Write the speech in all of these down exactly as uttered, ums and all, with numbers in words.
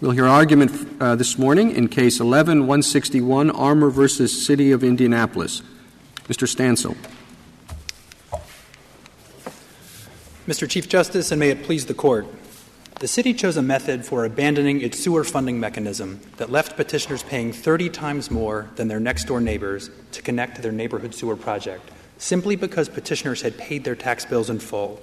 We'll hear argument uh, this morning in Case eleven one sixty-one, Armour v. City of Indianapolis. Mister Stansel. Mister Chief Justice, and may it please the Court, the City chose a method for abandoning its sewer funding mechanism that left petitioners paying thirty times more than their next-door neighbors to connect to their neighborhood sewer project, simply because petitioners had paid their tax bills in full.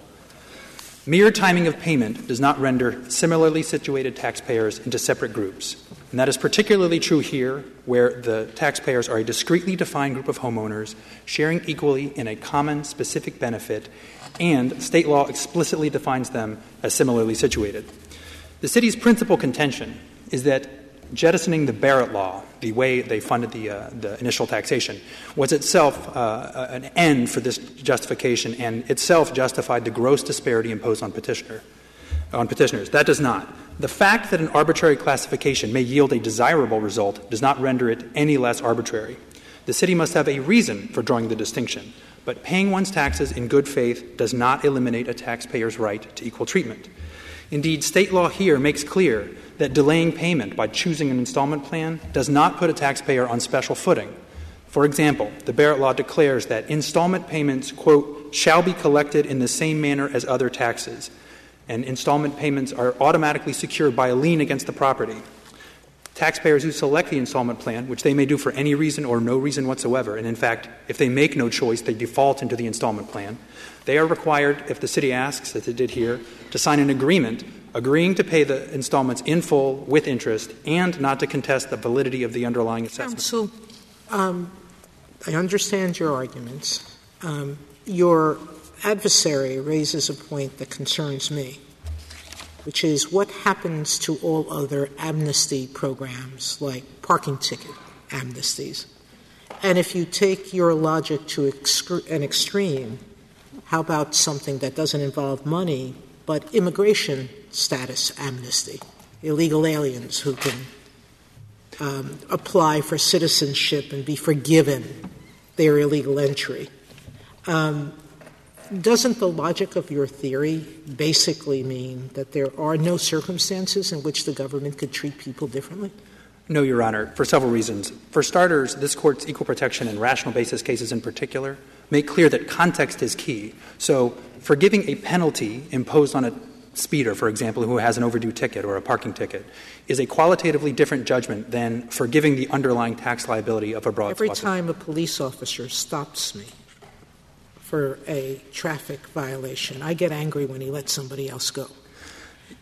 Mere timing of payment does not render similarly situated taxpayers into separate groups, and that is particularly true here, where the taxpayers are a discretely defined group of homeowners sharing equally in a common, specific benefit, and state law explicitly defines them as similarly situated. The City's principal contention is that jettisoning the Barrett Law, the way they funded the, uh, the initial taxation, was itself uh, an end for this justification and itself justified the gross disparity imposed on, petitioner, on petitioners. That does not. The fact that an arbitrary classification may yield a desirable result does not render it any less arbitrary. The City must have a reason for drawing the distinction, but paying one's taxes in good faith does not eliminate a taxpayer's right to equal treatment. Indeed, state law here makes clear that delaying payment by choosing an installment plan does not put a taxpayer on special footing. For example, the Barrett Law declares that installment payments, quote, shall be collected in the same manner as other taxes, and installment payments are automatically secured by a lien against the property. Taxpayers who select the installment plan, which they may do for any reason or no reason whatsoever, and in fact, if they make no choice, they default into the installment plan, they are required, if the City asks, as it did here, to sign an agreement agreeing to pay the installments in full with interest and not to contest the validity of the underlying assessment. Counsel, um, I understand your arguments. Um, your adversary raises a point that concerns me, which is what happens to all other amnesty programs like parking ticket amnesties? And if you take your logic to excre- an extreme, how about something that doesn't involve money but immigration status amnesty, illegal aliens who can um, apply for citizenship and be forgiven their illegal entry? Um, doesn't the logic of your theory basically mean that there are no circumstances in which the government could treat people differently? No, Your Honor, for several reasons. For starters, this Court's equal protection and rational basis cases in particular make clear that context is key. So forgiving a penalty imposed on a speeder, for example, who has an overdue ticket or a parking ticket, is a qualitatively different judgment than forgiving the underlying tax liability of a broad Every sponsor. time a police officer stops me for a traffic violation, I get angry when he lets somebody else go.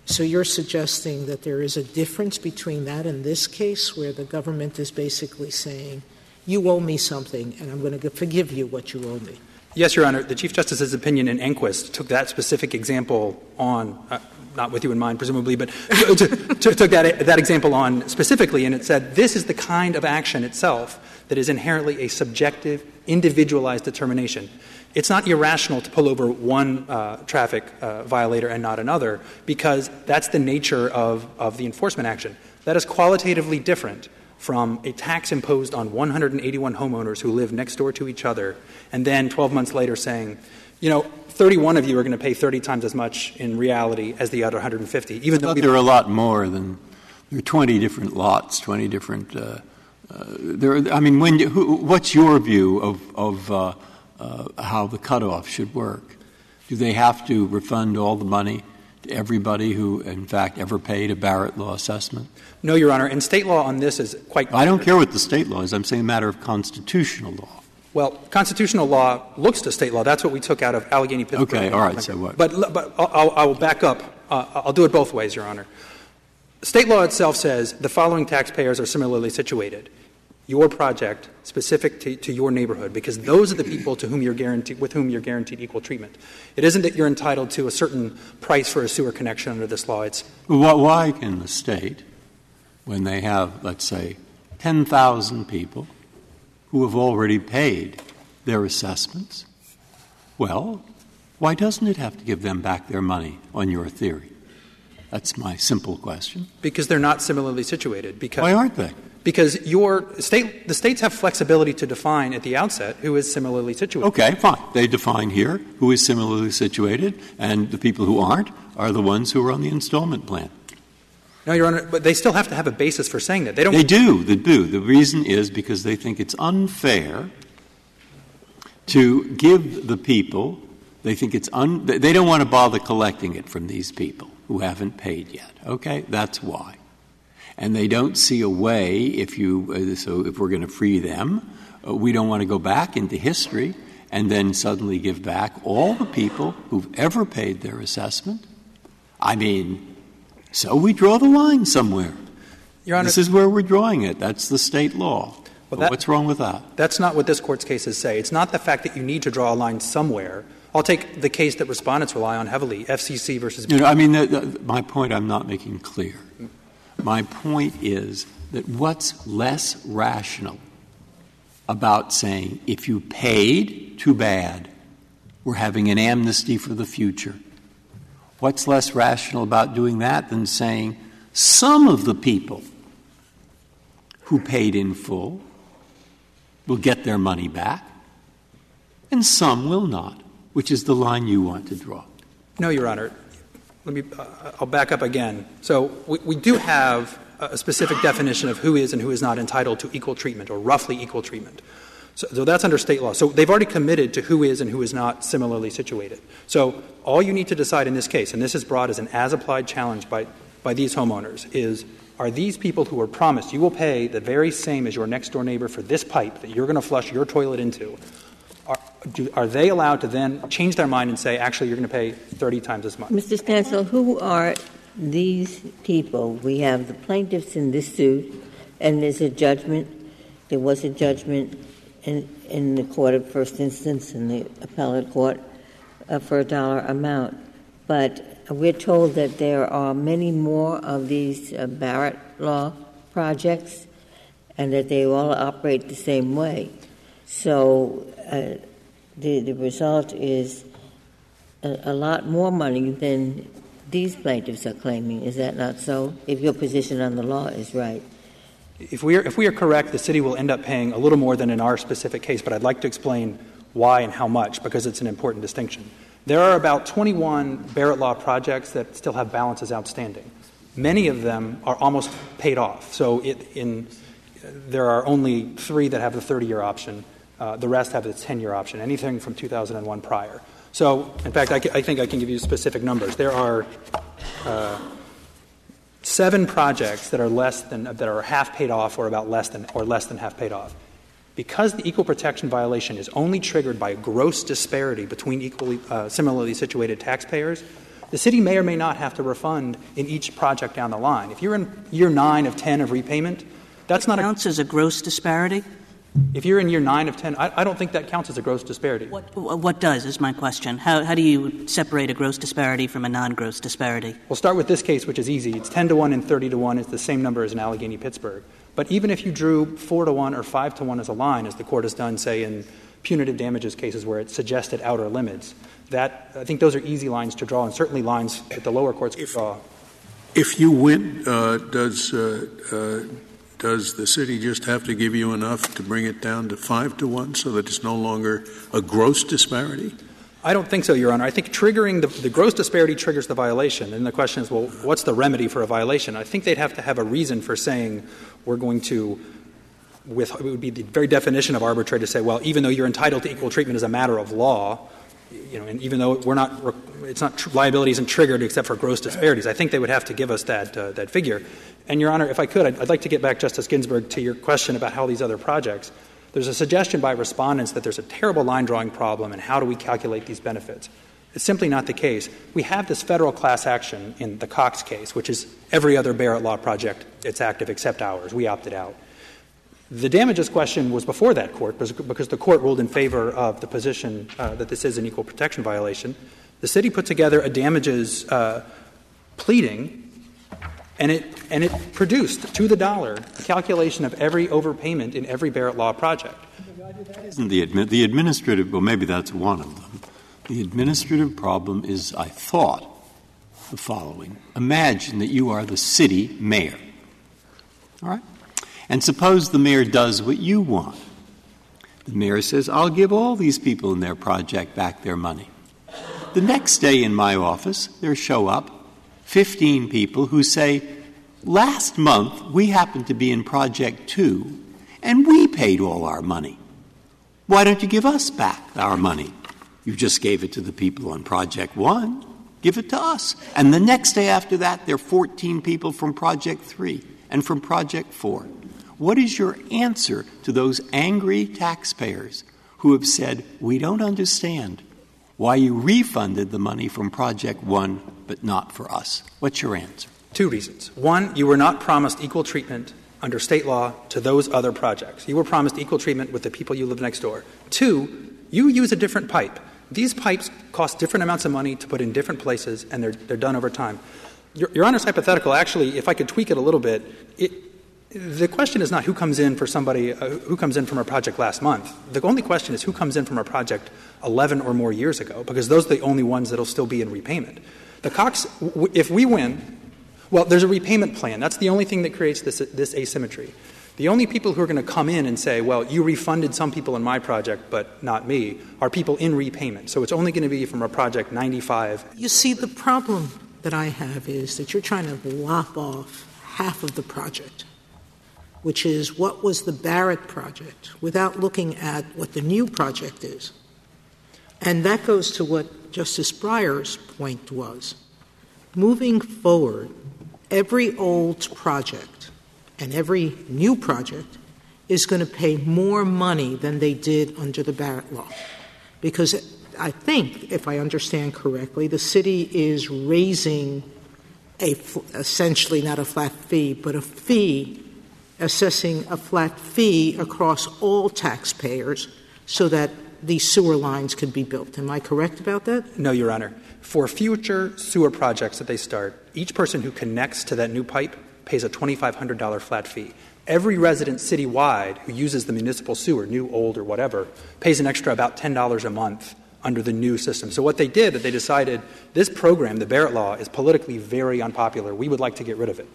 So you're suggesting that there is a difference between that and this case, where the government is basically saying, you owe me something, and I'm going to forgive you what you owe me. Yes, Your Honor. The Chief Justice's opinion in Engquist took that specific example on, uh, not with you in mind, presumably, but t- t- t- took that, that example on specifically, and it said this is the kind of action itself that is inherently a subjective, individualized determination. It's not irrational to pull over one uh, traffic uh, violator and not another, because that's the nature of, of the enforcement action. That is qualitatively different from a tax imposed on one hundred eighty-one homeowners who live next door to each other, and then twelve months later saying, you know, thirty-one of you are going to pay thirty times as much in reality as the other one hundred fifty. Even though there are a lot more than — there are twenty different lots, twenty different uh, — uh, there are, I mean, when you, who, what's your view of, of uh, uh, how the cutoff should work? Do they have to refund all the money to everybody who, in fact, ever paid a Barrett Law assessment? No, Your Honor. And state law on this is quite clear. I don't care what the state law is. I'm saying a matter of constitutional law. Well, constitutional law looks to state law. That's what we took out of Allegheny Pittsburgh. Okay. All right. So what? But, but I'll, I'll back up. Uh, I'll do it both ways, Your Honor. State law itself says the following taxpayers are similarly situated. Your project specific to, to your neighborhood, because those are the people to whom you're guaranteed, with whom you're guaranteed equal treatment. It isn't that you're entitled to a certain price for a sewer connection under this law. It's well, why can the state, when they have, let's say, ten thousand people who have already paid their assessments, well, why doesn't it have to give them back their money on your theory? That's my simple question. Because they're not similarly situated. Because why aren't they? Because your state, the states have flexibility to define at the outset who is similarly situated. Okay, fine. They define here who is similarly situated, and the people who aren't are the ones who are on the installment plan. No, Your Honor, but they still have to have a basis for saying that. They don't. They do. They do. The reason is because they think it's unfair to give the people — they think it's un — they don't want to bother collecting it from these people who haven't paid yet. Okay? That's why. And they don't see a way, if you — so if we're going to free them, uh, we don't want to go back into history and then suddenly give back all the people who've ever paid their assessment. I mean, so we draw the line somewhere. Your Honor, this is where we're drawing it. That's the state law. Well, that, what's wrong with that? That's not what this Court's cases say. It's not the fact that you need to draw a line somewhere. I'll take the case that respondents rely on heavily, F C C versus — You know, I mean, the, the, my point I'm not making clear. My point is that what's less rational about saying, if you paid, too bad, we're having an amnesty for the future? What's less rational about doing that than saying some of the people who paid in full will get their money back and some will not, which is the line you want to draw? No, Your Honor. Let me uh, I'll back up again. So we, we do have a specific definition of who is and who is not entitled to equal treatment or roughly equal treatment. So, so that's under state law. So they've already committed to who is and who is not similarly situated. So all you need to decide in this case, and this is brought as an as-applied challenge by, by these homeowners, is are these people who are promised you will pay the very same as your next-door neighbor for this pipe that you're going to flush your toilet into, are, do, are they allowed to then change their mind and say, actually, you're going to pay thirty times as much? Mister Stancil, who are these people? We have the plaintiffs in this suit, and there's a judgment. There was a judgment In, in the court of first instance, in the appellate court, uh, for a dollar amount. But we're told that there are many more of these uh, Barrett Law projects and that they all operate the same way. So uh, the, the result is a, a lot more money than these plaintiffs are claiming. Is that not so, if your position on the law is right? If we, are, if we are correct, the city will end up paying a little more than in our specific case, but I'd like to explain why and how much, because it's an important distinction. There are about twenty-one Barrett Law projects that still have balances outstanding. Many of them are almost paid off. So it, in, there are only three that have the thirty-year option. Uh, the rest have the ten-year option, anything from two thousand one prior. So, in fact, I, c- I think I can give you specific numbers. There are uh, — seven projects that are less than that are half paid off, or about less than or less than half paid off, because the equal protection violation is only triggered by a gross disparity between equally uh, similarly situated taxpayers. The city may or may not have to refund in each project down the line. If you're in year nine of ten of repayment, that's it not counts a, as a gross disparity. If you're in year nine of ten, I, I don't think that counts as a gross disparity. What, what does is my question. How, how do you separate a gross disparity from a non-gross disparity? We'll start with this case, which is easy. It's ten to one and thirty to one. It's the same number as in Allegheny Pittsburgh. But even if you drew four to one or five to one as a line, as the Court has done, say, in punitive damages cases where it suggested outer limits, that I think those are easy lines to draw, and certainly lines that the lower courts could if, draw. If you win, uh, does uh, — uh, does the city just have to give you enough to bring it down to five to one so that it's no longer a gross disparity? I don't think so, Your Honor. I think triggering the, the gross disparity triggers the violation. And the question is, well, what's the remedy for a violation? I think they'd have to have a reason for saying we're going to — with it would be the very definition of arbitrary to say, well, even though you're entitled to equal treatment as a matter of law, you know, and even though we're not — it's not tr- — liability isn't triggered except for gross disparities. I think they would have to give us that uh, that figure. And, Your Honor, if I could, I'd, I'd like to get back, Justice Ginsburg, to your question about how these other projects — there's a suggestion by respondents that there's a terrible line-drawing problem and how do we calculate these benefits. It's simply not the case. We have this federal class action in the Cox case, which is every other Barrett Law project it's active except ours. We opted out. The damages question was before that court because the court ruled in favor of the position uh, that this is an equal protection violation. The city put together a damages uh, pleading, and it and it produced to the dollar a calculation of every overpayment in every Barrett Law project. That isn't the, admi- the administrative — well, maybe that's one of them. The administrative problem is, I thought, the following. Imagine that you are the city mayor. All right? And suppose the mayor does what you want. The mayor says, I'll give all these people in their project back their money. The next day in my office, there show up fifteen people who say, Last month, we happened to be in Project Two, and we paid all our money. Why don't you give us back our money? You just gave it to the people on Project One. Give it to us. And the next day after that, there are fourteen people from Project Three and from Project Four. What is your answer to those angry taxpayers who have said, we don't understand why you refunded the money from Project One but not for us? What's your answer? Two reasons. One, you were not promised equal treatment under state law to those other projects. You were promised equal treatment with the people you live next door. Two, you use a different pipe. These pipes cost different amounts of money to put in different places, and they're they're done over time. Your, Your Honor's hypothetical, actually, if I could tweak it a little bit, it, the question is not who comes in for somebody uh, who comes in from a project last month. The only question is who comes in from a project eleven or more years ago, because those are the only ones that will still be in repayment. The Cox, w- if we win, well, there's a repayment plan. That's the only thing that creates this this asymmetry. The only people who are going to come in and say, well, you refunded some people in my project but not me, are people in repayment. So it's only going to be from a project ninety-five. You see, the problem that I have is that you're trying to lop off half of the project, which is what was the Barrett project, without looking at what the new project is. And that goes to what Justice Breyer's point was. Moving forward, every old project and every new project is going to pay more money than they did under the Barrett Law. Because I think, if I understand correctly, the city is raising a essentially not a flat fee, but a fee, assessing a flat fee across all taxpayers so that these sewer lines could be built. Am I correct about that? No, Your Honor. For future sewer projects that they start, each person who connects to that new pipe pays a twenty-five hundred dollars flat fee. Every resident citywide who uses the municipal sewer, new, old, or whatever, pays an extra about ten dollars a month under the new system. So what they did is they decided this program, the Barrett Law, is politically very unpopular. We would like to get rid of it.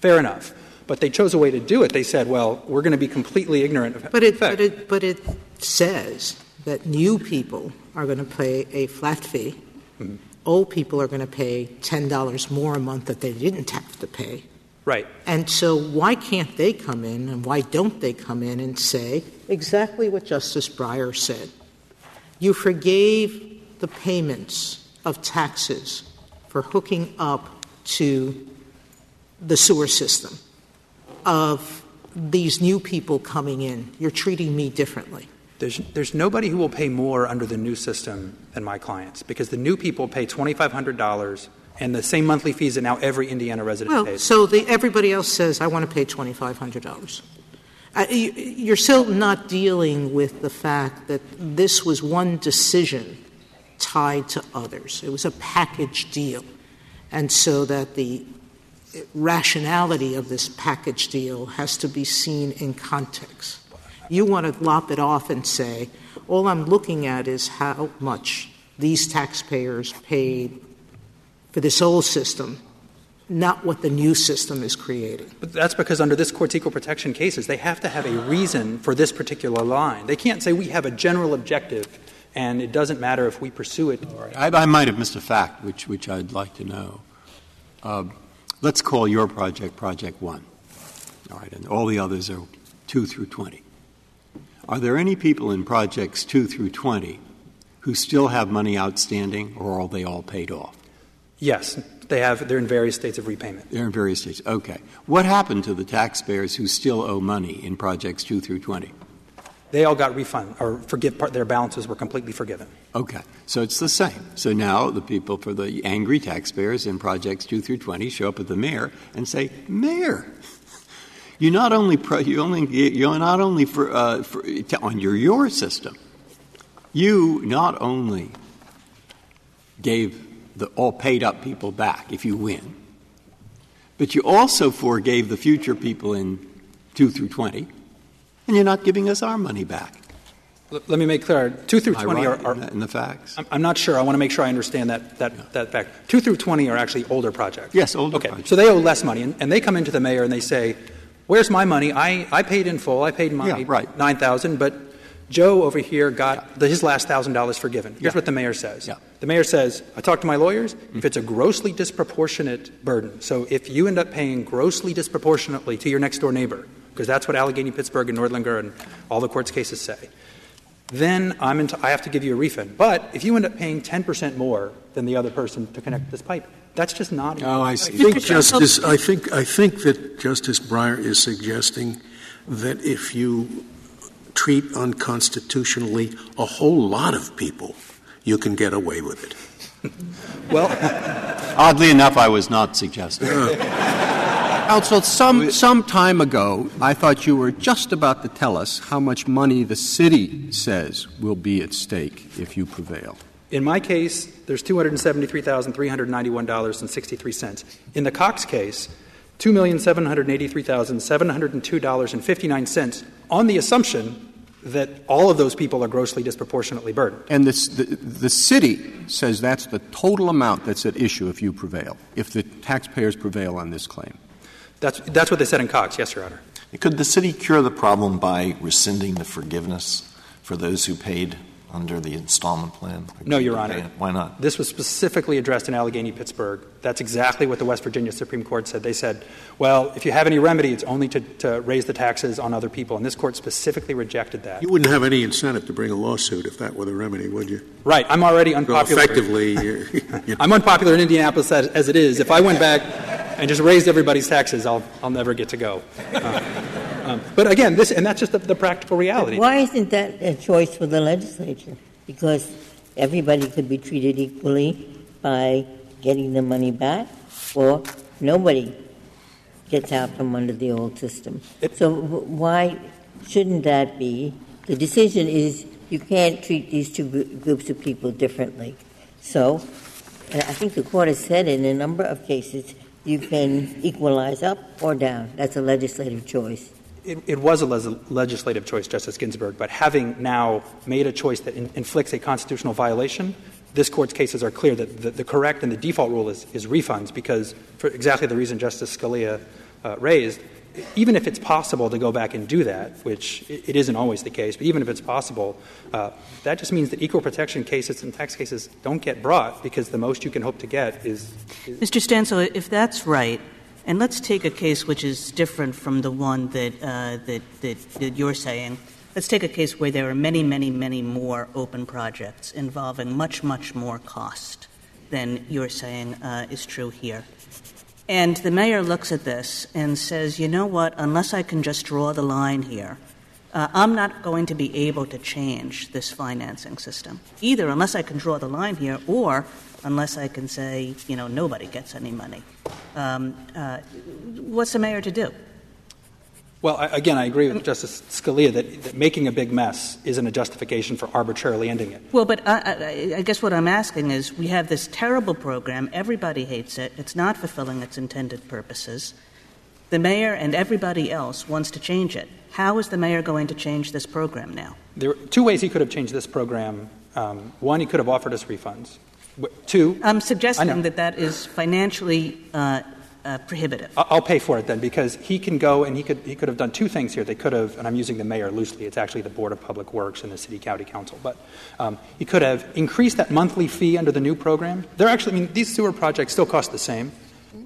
Fair enough. But they chose a way to do it. They said, well, we're going to be completely ignorant of but it, effect. But it, but it says that new people are going to pay a flat fee. Mm-hmm. Old people are going to pay ten dollars more a month that they didn't have to pay. Right. And so why can't they come in and why don't they come in and say exactly what Justice Breyer said? You forgave the payments of taxes for hooking up to the sewer system of these new people coming in. You're treating me differently. There's, there's nobody who will pay more under the new system than my clients, because the new people pay twenty-five hundred dollars and the same monthly fees that now every Indiana resident well, pays. So the, everybody else says, I want to pay twenty-five hundred dollars. Uh, you, you're still not dealing with the fact that this was one decision tied to others. It was a package deal. And so that the rationality of this package deal has to be seen in context. You want to lop it off and say, all I'm looking at is how much these taxpayers paid for this old system, not what the new system is creating. But that's because under this Court's equal protection cases, they have to have a reason for this particular line. They can't say we have a general objective and it doesn't matter if we pursue it. All right. I, I might have missed a fact, which which I'd like to know. Uh, let's call your project Project One. All right, and all the others are two through twenty. Are there any people in Projects two through twenty who still have money outstanding, or are they all paid off? Yes, they have. They're in various states of repayment. They're in various states. Okay. What happened to the taxpayers who still owe money in Projects two through twenty? They all got refunded or forgive part, their balances were completely forgiven. Okay. So it's the same. So now the people for the angry taxpayers in Projects two through twenty show up at the mayor and say, Mayor, you not only pro, you only you're not only for, uh, for, on your your system, you not only gave the all paid-up people back if you win. But you also forgave the future people in two through twenty, and you're not giving us our money back. L- let me make clear. two through twenty right are, are – in the facts? I'm, I'm not sure. I want to make sure I understand that, that, yeah. that fact. two through twenty are actually older projects. Yes, older okay. projects. So they owe less money, and, and they come into the mayor and they say, where's my money? I, I paid in full. I paid my yeah, right. nine thousand dollars, but – Joe over here got yeah. the, his last one thousand dollars forgiven. Here's yeah. what the mayor says. Yeah. The mayor says, I talked to my lawyers. Mm-hmm. If it's a grossly disproportionate burden, so if you end up paying grossly disproportionately to your next-door neighbor, because that's what Allegheny, Pittsburgh, and Nordlinger and all the court's cases say, then I'm into, I have to give you a refund. But if you end up paying ten percent more than the other person to connect this pipe, that's just not. Oh, I see. Think Justice, I think I think that Justice Breyer is suggesting that if you treat unconstitutionally a whole lot of people, you can get away with it. Well, oddly enough, I was not suggesting. Counsel, some, some time ago, I thought you were just about to tell us how much money the city says will be at stake if you prevail. In my case, there's two hundred seventy-three thousand, three hundred ninety-one dollars and sixty-three cents. In the Cox case, two million, seven hundred eighty-three thousand, seven hundred two dollars and fifty-nine cents on the assumption that all of those people are grossly disproportionately burdened. And this, the, the city says that's the total amount that's at issue if you prevail, if the taxpayers prevail on this claim. That's, that's what they said in Cox, yes, Your Honor. Could the city cure the problem by rescinding the forgiveness for those who paid under the installment plan? No, Your Honor. Why not? This was specifically addressed in Allegheny, Pittsburgh. That's exactly what the West Virginia Supreme Court said. They said, well, if you have any remedy, it's only to, to raise the taxes on other people. And this court specifically rejected that. You wouldn't have any incentive to bring a lawsuit if that were the remedy, would you? Right. I'm already unpopular. Well, effectively. You're, you're I'm unpopular in Indianapolis as, as it is. If I went back and just raised everybody's taxes, I'll, I'll never get to go. Uh, Um, but again, this and that's just the, the practical reality. Why isn't that a choice for the legislature? Because everybody could be treated equally by getting the money back, or nobody gets out from under the old system. It, so w- why shouldn't that be? The decision is you can't treat these two gr- groups of people differently. So I think the court has said in a number of cases you can equalize up or down. That's a legislative choice. It, it was a le- legislative choice, Justice Ginsburg, but having now made a choice that in, inflicts a constitutional violation, this Court's cases are clear that the, the correct and the default rule is, is refunds because, for exactly the reason Justice Scalia uh, raised, even if it's possible to go back and do that, which it, it isn't always the case, but even if it's possible, uh, that just means that equal protection cases and tax cases don't get brought because the most you can hope to get is... is Mister Stancil, if that's right, and let's take a case which is different from the one that, uh, that, that, that you're saying. Let's take a case where there are many, many, many more open projects involving much, much more cost than you're saying uh, is true here. And the mayor looks at this and says, you know what, unless I can just draw the line here, uh, I'm not going to be able to change this financing system, either unless I can draw the line here or unless I can say, you know, nobody gets any money. Um, uh, what's the mayor to do? Well, I, again, I agree with um, Justice Scalia that, that making a big mess isn't a justification for arbitrarily ending it. Well, but I, I, I guess what I'm asking is we have this terrible program. Everybody hates it. It's not fulfilling its intended purposes. The mayor and everybody else wants to change it. How is the mayor going to change this program now? There are two ways he could have changed this program. Um, one, he could have offered us refunds. Two, I'm suggesting that that is financially uh, uh, prohibitive. I'll pay for it then, because he can go and he could he could have done two things here. They could have, and I'm using the mayor loosely. It's actually the Board of Public Works and the City County Council. But um, he could have increased that monthly fee under the new program. They're actually, I mean, these sewer projects still cost the same.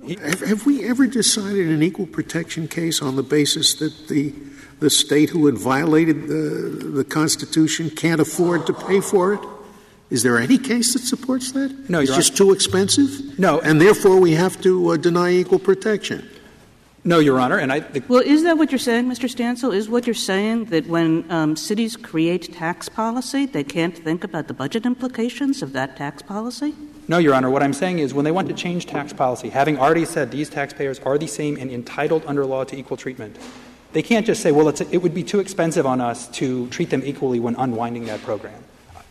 He, have, have we ever decided an equal protection case on the basis that the the state who had violated the the Constitution can't afford to pay for it? Is there any case that supports that? No, Your Honor. It's just too expensive? No. And therefore we have to uh, deny equal protection? No, Your Honor. And I th- Well, is that what you're saying, Mister Stancil? Is what you're saying that when um, cities create tax policy, they can't think about the budget implications of that tax policy? No, Your Honor. What I'm saying is when they want to change tax policy, having already said these taxpayers are the same and entitled under law to equal treatment, they can't just say, well, it's, it would be too expensive on us to treat them equally when unwinding that program.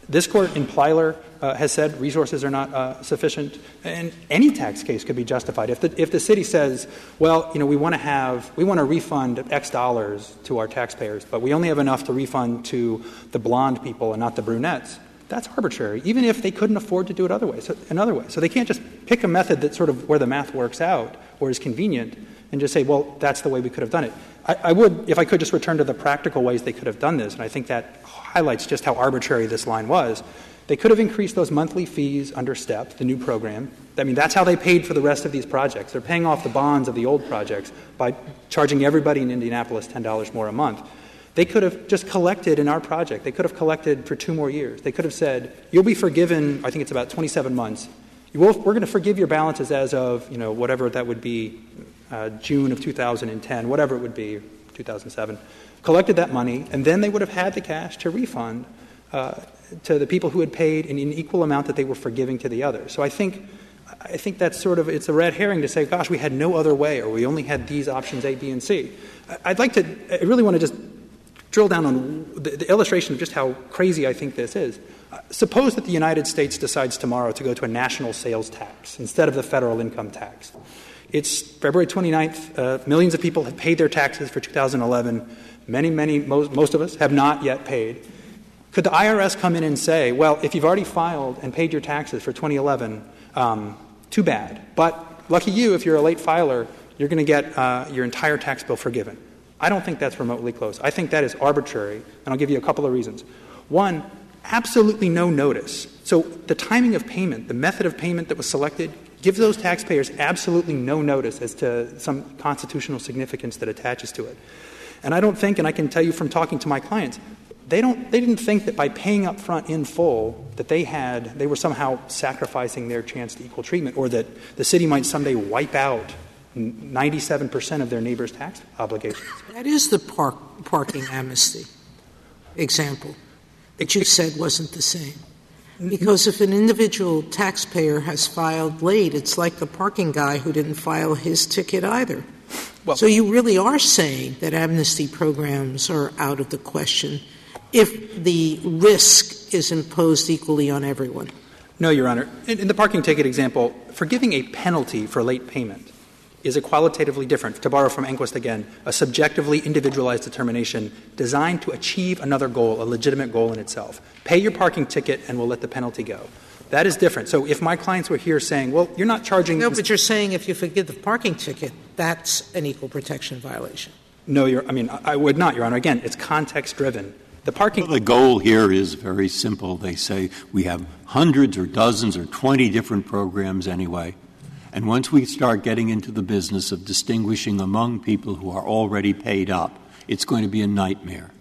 This court in Plyler uh, has said resources are not uh, sufficient, and any tax case could be justified. If the if the city says, well, you know, we want to have we want to refund X dollars to our taxpayers, but we only have enough to refund to the blonde people and not the brunettes, that's arbitrary, even if they couldn't afford to do it other way, so, another way. So they can't just pick a method that's sort of where the math works out or is convenient and just say, well, that's the way we could have done it. I, I would, if I could, just return to the practical ways they could have done this, and I think that highlights just how arbitrary this line was. They could have increased those monthly fees under STEP, the new program. I mean, that's how they paid for the rest of these projects. They're paying off the bonds of the old projects by charging everybody in Indianapolis ten dollars more a month. They could have just collected in our project. They could have collected for two more years. They could have said, you'll be forgiven, I think it's about twenty-seven months. You will, we're going to forgive your balances as of, you know, whatever that would be, uh, June of two thousand ten, whatever it would be, two thousand seven. Collected that money, and then they would have had the cash to refund uh, to the people who had paid in an equal amount that they were forgiving to the others. So I think I think that's sort of — it's a red herring to say, gosh, we had no other way, or we only had these options A, B, and C. I'd like to — I really want to just drill down on the, the illustration of just how crazy I think this is. Uh, suppose that the United States decides tomorrow to go to a national sales tax instead of the federal income tax. It's February twenty-ninth. Uh, millions of people have paid their taxes for two thousand eleven. Many, many — most, most of us have not yet paid. Could the I R S come in and say, well, if you've already filed and paid your taxes for twenty eleven, um, too bad. But lucky you, if you're a late filer, you're going to get uh, your entire tax bill forgiven. I don't think that's remotely close. I think that is arbitrary, and I'll give you a couple of reasons. One, absolutely no notice. So the timing of payment, the method of payment that was selected, gives those taxpayers absolutely no notice as to some constitutional significance that attaches to it. And I don't think, and I can tell you from talking to my clients, They don't. They didn't think that by paying up front in full that they had — they were somehow sacrificing their chance to equal treatment, or that the city might someday wipe out ninety-seven percent of their neighbors' tax obligations. That is the park, parking amnesty example that you said wasn't the same. Because if an individual taxpayer has filed late, it's like the parking guy who didn't file his ticket either. Well, so you really are saying that amnesty programs are out of the question if the risk is imposed equally on everyone. No, Your Honor. In, in the parking ticket example, forgiving a penalty for late payment is a qualitatively different — to borrow from Engquist again — a subjectively individualized determination designed to achieve another goal, a legitimate goal in itself. Pay your parking ticket and we'll let the penalty go. That is different. So if my clients were here saying, well, you're not charging — No, but you're saying if you forgive the parking ticket, that's an equal protection violation. No, Your — I mean, I, I would not, Your Honor. Again, it's context-driven. The parking — well, the goal here is very simple. They say we have hundreds or dozens or twenty different programs anyway, and once we start getting into the business of distinguishing among people who are already paid up, it's going to be a nightmare.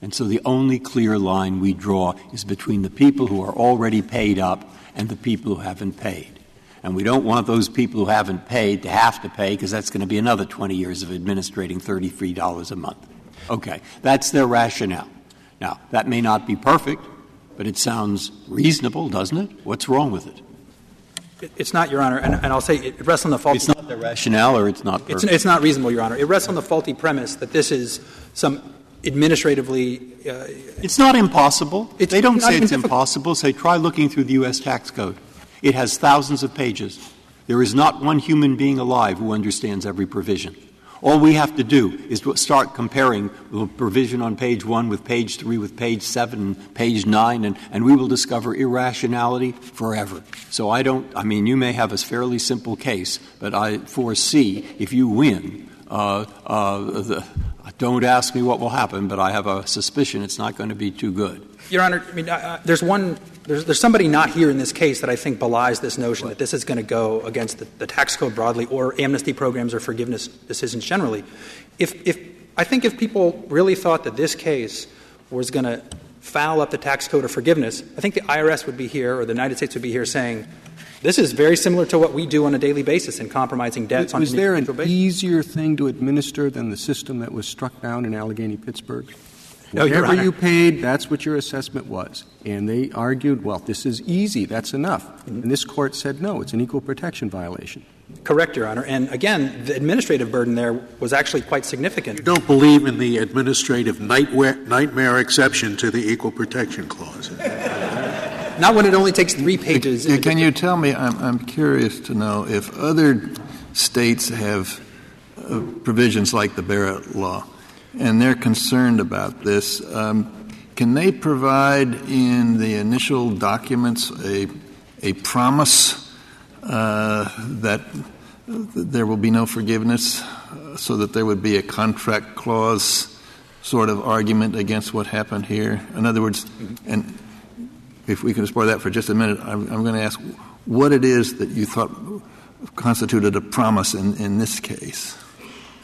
And so the only clear line we draw is between the people who are already paid up and the people who haven't paid. And we don't want those people who haven't paid to have to pay, because that's going to be another twenty years of administrating thirty-three dollars a month. Okay. That's their rationale. Now, that may not be perfect, but it sounds reasonable, doesn't it? What's wrong with it? it it's not, Your Honor, and, and I'll say it rests on the faulty — It's not the rationale or it's not perfect? It's, it's not reasonable, Your Honor. It rests on the faulty premise that this is some administratively uh, — It's not impossible. It's — they don't say it's difficult. Impossible. Say, try looking through the U S tax code. It has thousands of pages. There is not one human being alive who understands every provision. All we have to do is to start comparing the provision on page one with page three with page seven and page nine, and, and we will discover irrationality forever. So I don't — I mean, you may have a fairly simple case, but I foresee if you win, uh, uh, the, don't ask me what will happen, but I have a suspicion it's not going to be too good. Your Honor, I mean, uh, there's one — there's, there's somebody not here in this case that I think belies this notion that this is going to go against the, the tax code broadly or amnesty programs or forgiveness decisions generally. If, if — I think if people really thought that this case was going to foul up the tax code or forgiveness, I think the I R S would be here, or the United States would be here saying, this is very similar to what we do on a daily basis in compromising debts on an individual basis. Was there an easier thing to administer than the system that was struck down in Allegheny Pittsburgh? No, whatever you paid, that's what your assessment was. And they argued, well, this is easy, that's enough. Mm-hmm. And this Court said, no, it's an equal protection violation. Correct, Your Honor. And again, the administrative burden there was actually quite significant. You don't believe in the administrative nightmare, nightmare exception to the equal protection clause. Not when it only takes three pages. Can, can you tell me, I'm, I'm curious to know, if other states have uh, provisions like the Barrett Law, and they're concerned about this, um, can they provide in the initial documents a, a promise uh, that there will be no forgiveness uh, so that there would be a contract clause sort of argument against what happened here? In other words, and if we can explore that for just a minute, I'm, I'm going to ask what it is that you thought constituted a promise in, in this case.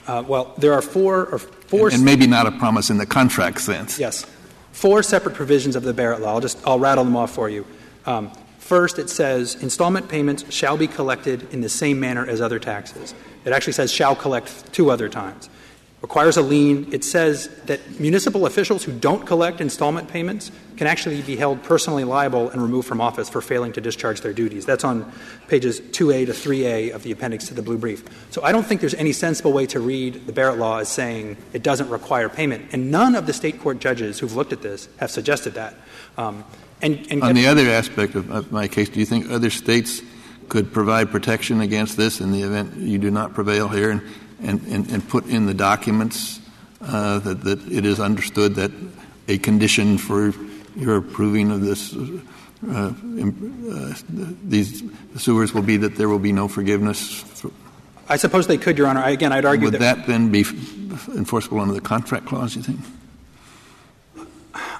Uh, well, there are four or four... And, and maybe not a promise in the contract sense. Yes. Four separate provisions of the Barrett Law. I'll just I'll rattle them off for you. Um, first, it says installment payments shall be collected in the same manner as other taxes. It actually says shall collect two other times. Requires a lien. It says that municipal officials who don't collect installment payments can actually be held personally liable and removed from office for failing to discharge their duties. That's on pages two A to three A of the appendix to the blue brief. So I don't think there's any sensible way to read the Barrett Law as saying it doesn't require payment. And none of the state court judges who've looked at this have suggested that. Um, and, and on the other aspect of, of my case, do you think other states could provide protection against this in the event you do not prevail here? And, And, and, and put in the documents uh, that, that it is understood that a condition for your approving of this, uh, uh, these sewers will be that there will be no forgiveness? For I suppose they could, Your Honor. I, again, I'd argue would that— Would that then be enforceable under the contract clause, you think?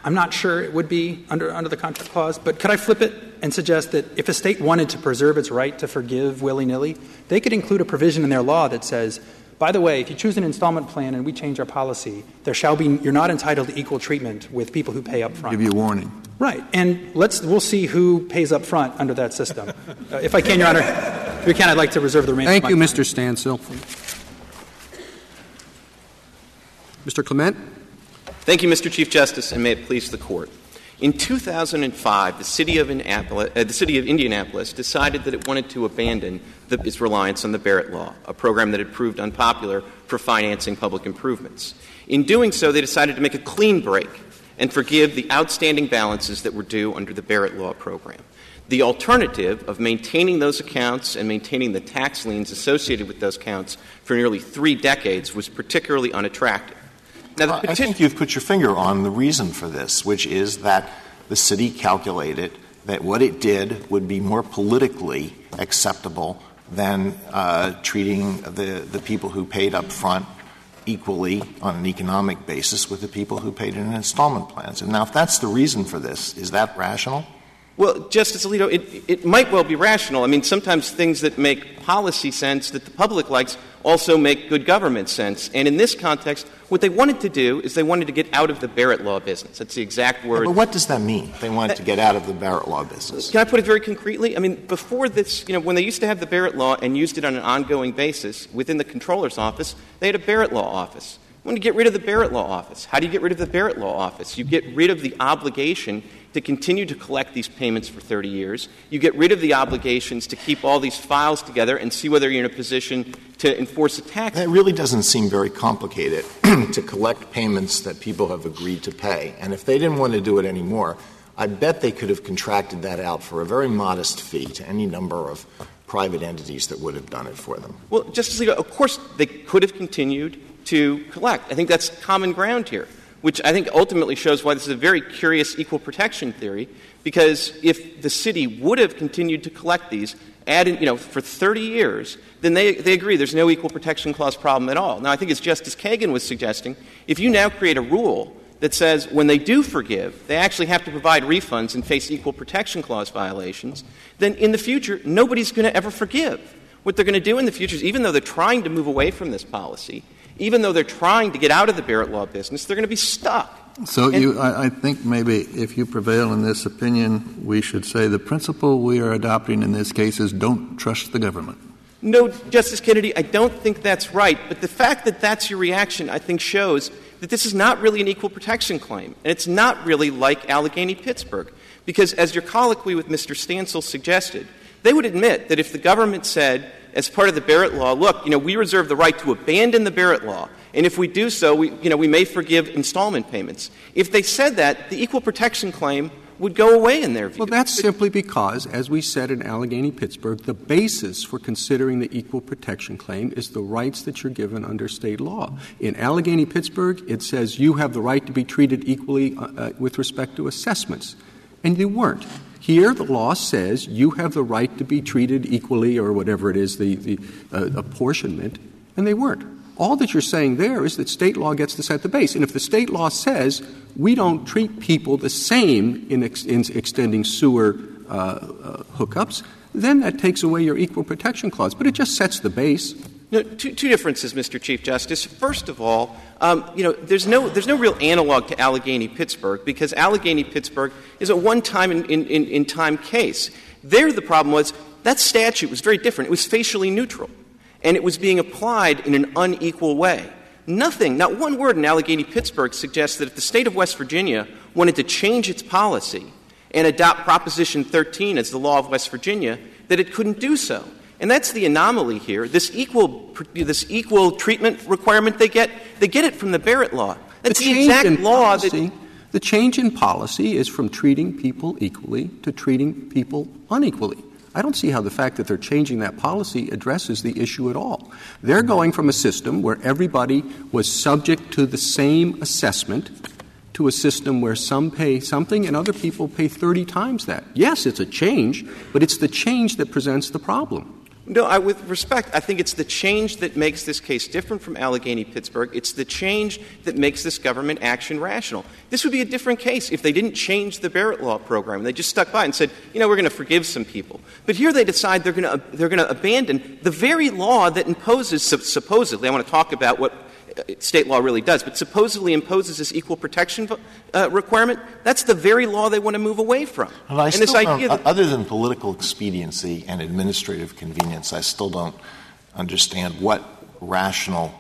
I'm not sure it would be under, under the contract clause, but could I flip it and suggest that if a state wanted to preserve its right to forgive willy-nilly, they could include a provision in their law that says, by the way, if you choose an installment plan and we change our policy, there shall be — you're not entitled to equal treatment with people who pay up front. Give you a warning. Right. And let's — we'll see who pays up front under that system. uh, if I can, Your Honor, if you can, I'd like to reserve the remainder. Thank you, Mister Stancil. Mister Clement. Thank you, Mister Chief Justice, and may it please the Court. In two thousand five, the City of Indianapolis, uh, the City of Indianapolis decided that it wanted to abandon the, its reliance on the Barrett Law, a program that had proved unpopular for financing public improvements. In doing so, they decided to make a clean break and forgive the outstanding balances that were due under the Barrett Law program. The alternative of maintaining those accounts and maintaining the tax liens associated with those accounts for nearly three decades was particularly unattractive. Now, uh, I think you've put your finger on the reason for this, which is that the city calculated that what it did would be more politically acceptable than uh, treating the, the people who paid up front equally on an economic basis with the people who paid in installment plans. And now, if that's the reason for this, is that rational? Well, Justice Alito, it, it might well be rational. I mean, sometimes things that make policy sense that the public likes also make good government sense. And in this context, what they wanted to do is they wanted to get out of the Barrett Law business. That's the exact word. Yeah, but what does that mean, they wanted that, to get out of the Barrett Law business? Can I put it very concretely? I mean, before this, you know, when they used to have the Barrett Law and used it on an ongoing basis within the Comptroller's office, they had a Barrett Law office. They wanted to get rid of the Barrett Law office. How do you get rid of the Barrett Law office? You get rid of the obligation to continue to collect these payments for thirty years. You get rid of the obligations to keep all these files together and see whether you're in a position to enforce a tax. That really doesn't seem very complicated to collect payments that people have agreed to pay. And if they didn't want to do it anymore, I bet they could have contracted that out for a very modest fee to any number of private entities that would have done it for them. Well, Justice Alito, of course they could have continued to collect. I think that's common ground here, which I think ultimately shows why this is a very curious equal protection theory, because if the city would have continued to collect these add in, you know, for thirty years, then they, they agree there's no equal protection clause problem at all. Now, I think as Justice Kagan was suggesting, if you now create a rule that says when they do forgive, they actually have to provide refunds and face equal protection clause violations, then in the future, nobody's going to ever forgive. What they're going to do in the future is, even though they're trying to move away from this policy, even though they're trying to get out of the Barrett Law business, they're going to be stuck. So you, I, I think maybe if you prevail in this opinion, we should say the principle we are adopting in this case is don't trust the government. No, Justice Kennedy, I don't think that's right. But the fact that that's your reaction, I think, shows that this is not really an equal protection claim. And it's not really like Allegheny Pittsburgh, because as your colloquy with Mister Stancil suggested, they would admit that if the government said, as part of the Barrett Law, look, you know, we reserve the right to abandon the Barrett Law, and if we do so, we, you know, we may forgive installment payments. If they said that, the equal protection claim would go away in their view. Well, that's but, simply because, as we said in Allegheny Pittsburgh, the basis for considering the equal protection claim is the rights that you're given under state law. In Allegheny Pittsburgh, it says you have the right to be treated equally uh, with respect to assessments, and you weren't. Here, the law says you have the right to be treated equally or whatever it is, the, the uh, apportionment, and they weren't. all that you're saying there is that state law gets this at the base. And if the state law says we don't treat people the same in, ex- in extending sewer uh, uh, hookups, then that takes away your equal protection clause. But it just sets the base. No, two, two differences, Mister Chief Justice. First of all, um, you know, there's no there's no real analog to Allegheny Pittsburgh, because Allegheny Pittsburgh is a one-time in, in, in, in time case. There, the problem was that statute was very different. It was facially neutral, and it was being applied in an unequal way. Nothing, not one word in Allegheny Pittsburgh suggests that if the state of West Virginia wanted to change its policy and adopt Proposition thirteen as the law of West Virginia, that it couldn't do so. And that's the anomaly here. This equal, this equal treatment requirement they get, they get it from the Barrett Law. That's the, the exact law policy, that the change in policy is from treating people equally to treating people unequally. I don't see how the fact that they're changing that policy addresses the issue at all. They're going from a system where everybody was subject to the same assessment to a system where some pay something and other people pay thirty times that. Yes, it's a change, but it's the change that presents the problem. No, I, with respect, I think it's the change that makes this case different from Allegheny Pittsburgh. It's the change that makes this government action rational. This would be a different case if they didn't change the Barrett Law program. They just stuck by and said, you know, we're going to forgive some people. But here they decide they're going to they're going to abandon the very law that imposes, supposedly, I want to talk about what state law really does, but supposedly imposes this equal protection uh, requirement. That's the very law they want to move away from. Well, and this idea that other than political expediency and administrative convenience, I still don't understand what rational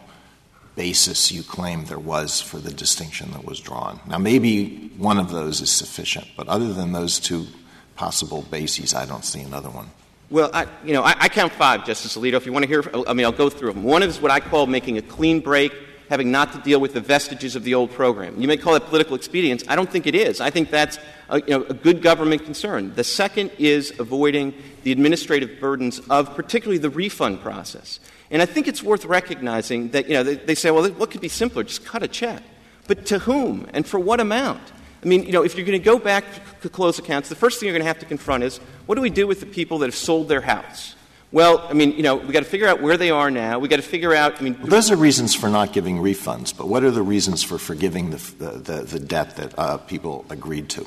basis you claim there was for the distinction that was drawn. Now, maybe one of those is sufficient, but other than those two possible bases, I don't see another one. Well, I, you know, I, I count five, Justice Alito. If you want to hear, I mean, I'll go through them. One is what I call making a clean break, having not to deal with the vestiges of the old program. You may call that political expedience. I don't think it is. I think that's a, you know, a good government concern. The second is avoiding the administrative burdens of particularly the refund process. And I think it's worth recognizing that, you know, they, they say, well, what could be simpler? Just cut a check. But to whom and for what amount? I mean, you know, if you're going to go back to close accounts, the first thing you're going to have to confront is, what do we do with the people that have sold their house? Well, I mean, you know, we've got to figure out where they are now. We've got to figure out, I mean... Well, those are reasons for not giving refunds, but what are the reasons for forgiving the the, the, the debt that uh, people agreed to?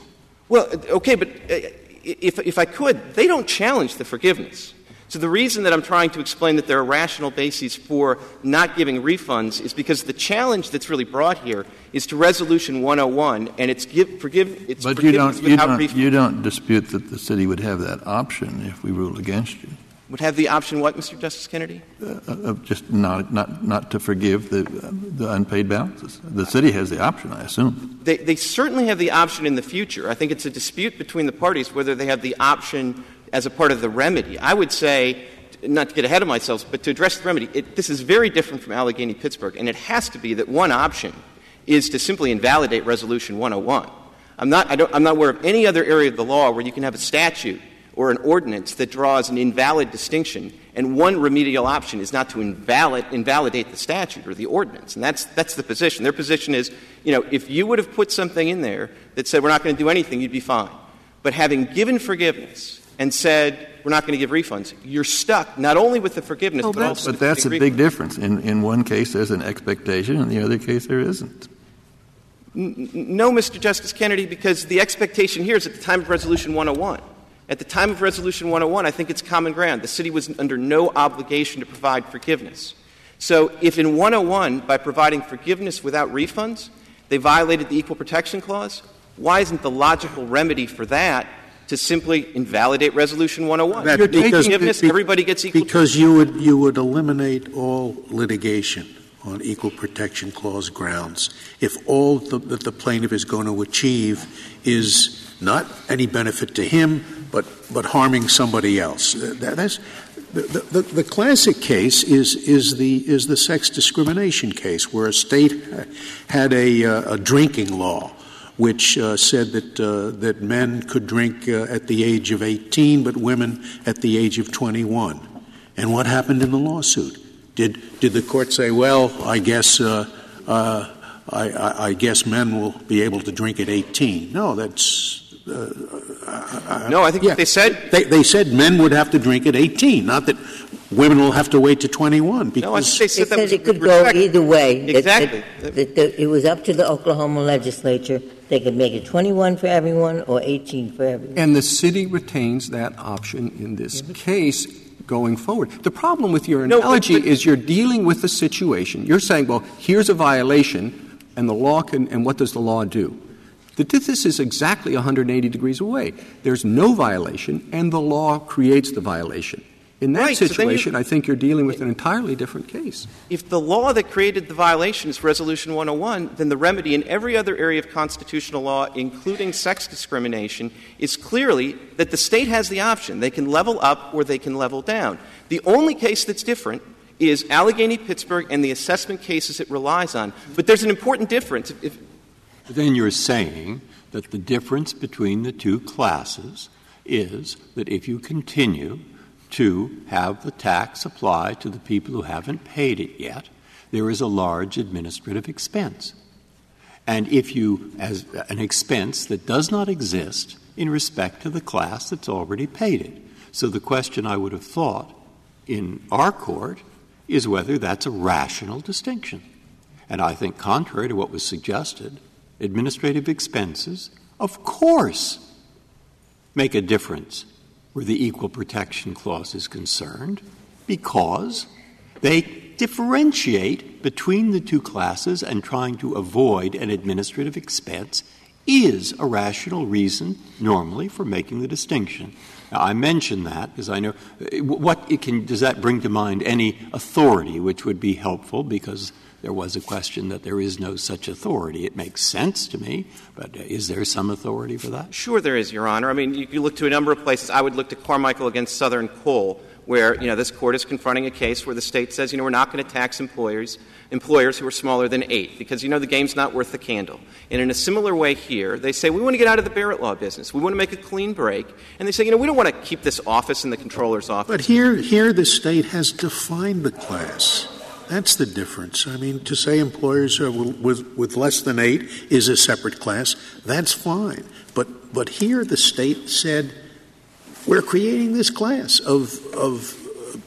Well, okay, but uh, if, if I could, they don't challenge the forgiveness. So the reason that I'm trying to explain that there are rational bases for not giving refunds is because the challenge that's really brought here is to Resolution one oh one, and it's give, forgive it's but forgiveness you don't, without you don't, refunds. You don't dispute that the city would have that option if we ruled against you. Would have the option what, Mister Justice Kennedy? Uh, of just not, not, not to forgive the, uh, the unpaid balances. The city has the option, I assume. They, they certainly have the option in the future. I think it's a dispute between the parties whether they have the option as a part of the remedy. I would say, not to get ahead of myself, but to address the remedy, it, this is very different from Allegheny Pittsburgh, and it has to be that one option is to simply invalidate Resolution one oh one. I'm not, I don't, I'm not aware of any other area of the law where you can have a statute or an ordinance that draws an invalid distinction, and one remedial option is not to invalid, invalidate the statute or the ordinance. And that's that's the position. Their position is, you know, if you would have put something in there that said we're not going to do anything, you'd be fine. But having given forgiveness and said, we're not going to give refunds, you're stuck not only with the forgiveness, oh, but also with the But that's a big difference. In, in one case, there's an expectation. In the other case, there isn't. N- no, Mister Justice Kennedy, because the expectation here is at the time of Resolution one oh one. At the time of Resolution one oh one, I think it's common ground. The city was under no obligation to provide forgiveness. So if in one oh one, by providing forgiveness without refunds, they violated the Equal Protection Clause, why isn't the logical remedy for that to simply invalidate Resolution one oh one? You're because, forgiveness, be, everybody gets equal because protection. Because you would, you would eliminate all litigation on Equal Protection Clause grounds if all the, that the plaintiff is going to achieve is not any benefit to him, but, but harming somebody else. That, that's, the, the, the classic case is, is, the, is the sex discrimination case, where a state had a, uh, a drinking law which uh, said that uh, that men could drink uh, at the age of eighteen, but women at the age of twenty-one. And what happened in the lawsuit? Did did the court say, "Well, I guess uh, uh, I, I, I guess men will be able to drink at eighteen"? No, that's uh, I, I, no. I think yeah. what they said they, they said men would have to drink at eighteen. Not that women will have to wait to twenty-one. Because no, I think they said, they that said was it could respect. go either way. Exactly. That, that, that, that it was up to the Oklahoma legislature. They could make it twenty-one for everyone or eighteen for everyone. And the city retains that option in this mm-hmm. case going forward. The problem with your analogy no, but, but, is you're dealing with the situation. You're saying, well, here's a violation, and the law can – and what does the law do? This is exactly one hundred eighty degrees away. There's no violation, and the law creates the violation. In that right, situation, so I think you're dealing with an entirely different case. If the law that created the violation is Resolution one oh one, then the remedy in every other area of constitutional law, including sex discrimination, is clearly that the state has the option. They can level up or they can level down. The only case that's different is Allegheny Pittsburgh and the assessment cases it relies on. But there's an important difference. If, but then you're saying that the difference between the two classes is that if you continue to have the tax apply to the people who haven't paid it yet, there is a large administrative expense. And if you, as an expense that does not exist in respect to the class that's already paid it. So the question I would have thought in our court is whether that's a rational distinction. And I think contrary to what was suggested, administrative expenses, of course, make a difference where the Equal Protection Clause is concerned, because they differentiate between the two classes, and trying to avoid an administrative expense is a rational reason normally for making the distinction. Now, I mention that because I know what it can, does that bring to mind any authority which would be helpful, because there was a question that there is no such authority. It makes sense to me, but is there some authority for that? Sure there is, Your Honor. I mean, you, you look to a number of places. I would look to Carmichael against Southern Coal, where, you know, this court is confronting a case where the state says, you know, we're not going to tax employers employers who are smaller than eight because, you know, the game's not worth the candle. And in a similar way here, they say, we want to get out of the Barrett Law business. We want to make a clean break. And they say, you know, we don't want to keep this office in the controller's office. But here, here the state has defined the class. That's the difference. I mean, to say employers are with, with less than eight is a separate class, that's fine. But but here the state said, we're creating this class of of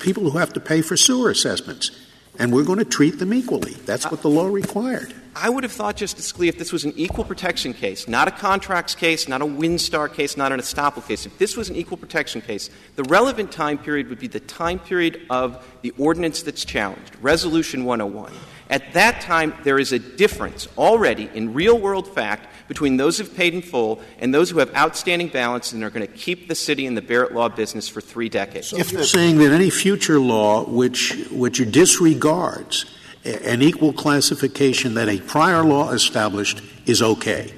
people who have to pay for sewer assessments, and we're going to treat them equally. That's what the law required. I would have thought, Justice Scalia, if this was an equal protection case, not a contracts case, not a Winstar case, not an estoppel case, if this was an equal protection case, the relevant time period would be the time period of the ordinance that's challenged, Resolution one oh one. At that time, there is a difference already in real-world fact between those who have paid in full and those who have outstanding balance and are going to keep the city in the Barrett Law business for three decades. So if you're saying that any future law which which disregards an equal classification that a prior law established is okay,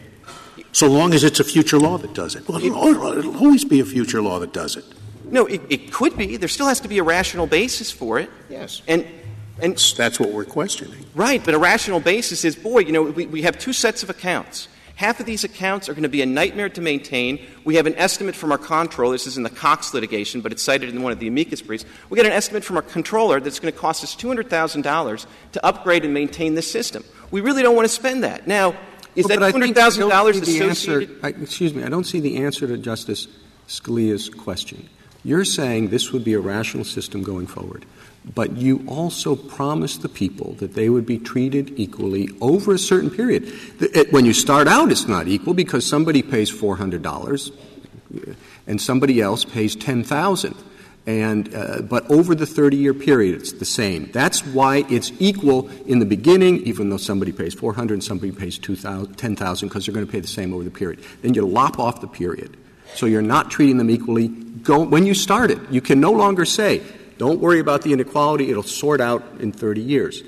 so long as it's a future law that does it. Well, it'll, it'll always be a future law that does it. No, it, it could be. There still has to be a rational basis for it. Yes. And and that's what we're questioning. Right, but a rational basis is, boy, you know, we, we have two sets of accounts. Half of these accounts are going to be a nightmare to maintain. We have an estimate from our controller. This is in the Cox litigation, but it's cited in one of the amicus briefs. We get an estimate from our controller that's going to cost us two hundred thousand dollars to upgrade and maintain this system. We really don't want to spend that. Now, is well, that two hundred thousand dollars associated? The answer, I, excuse me. I don't see the answer to Justice Scalia's question. You're saying this would be a rational system going forward, but you also promised the people that they would be treated equally over a certain period. When you start out, it's not equal because somebody pays four hundred dollars and somebody else pays ten thousand dollars. And uh, but over the thirty-year period, it's the same. That's why it's equal in the beginning, even though somebody pays four hundred dollars and somebody pays ten thousand dollars because they're going to pay the same over the period. Then you lop off the period. So you're not treating them equally. Go, when you start it, you can no longer say, don't worry about the inequality. It'll sort out in thirty years.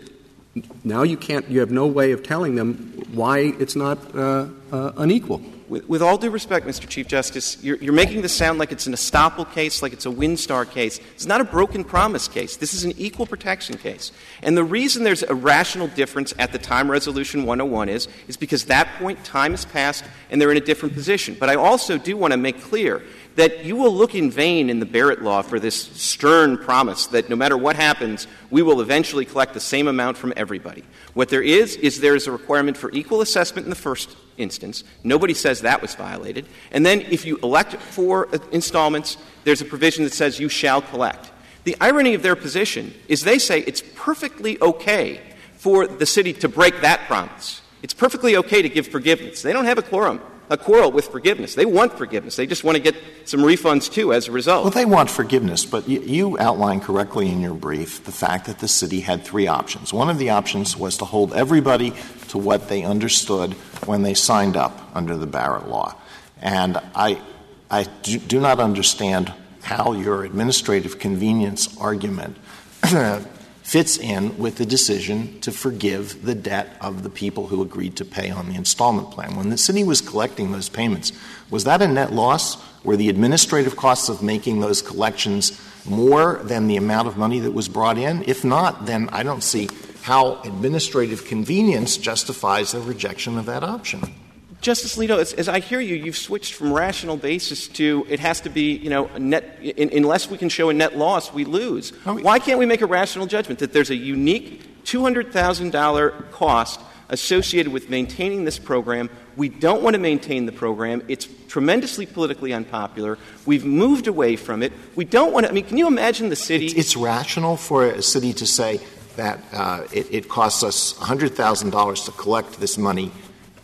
Now you can't — you have no way of telling them why it's not uh, uh, unequal. With, with all due respect, Mister Chief Justice, you're, you're making this sound like it's an estoppel case, like it's a Winstar case. It's not a broken promise case. This is an equal protection case. And the reason there's a rational difference at the time Resolution one oh one is, is because that point time has passed and they're in a different position. But I also do want to make clear that you will look in vain in the Barrett Law for this stern promise that no matter what happens, we will eventually collect the same amount from everybody. What there is, is there is a requirement for equal assessment in the first instance. Nobody says that was violated. And then if you elect for installments, there's a provision that says you shall collect. The irony of their position is they say it's perfectly okay for the city to break that promise. It's perfectly okay to give forgiveness. They don't have a quorum, a quarrel with forgiveness. They want forgiveness. They just want to get some refunds, too, as a result. Well, they want forgiveness, but you, you outlined correctly in your brief the fact that the city had three options. One of the options was to hold everybody to what they understood when they signed up under the Barrett Law. And I, I do, do not understand how your administrative convenience argument fits in with the decision to forgive the debt of the people who agreed to pay on the installment plan. When the city was collecting those payments, was that a net loss? Were the administrative costs of making those collections more than the amount of money that was brought in? If not, then I don't see how administrative convenience justifies the rejection of that option. Justice Alito, as, as I hear you, you've switched from rational basis to it has to be, you know, a net, in, unless we can show a net loss, we lose. Why can't we make a rational judgment that there's a unique two hundred thousand dollars cost associated with maintaining this program? We don't want to maintain the program. It's tremendously politically unpopular. We've moved away from it. We don't want to — I mean, can you imagine the city — It's, it's rational for a city to say that uh, it, it costs us one hundred thousand dollars to collect this money,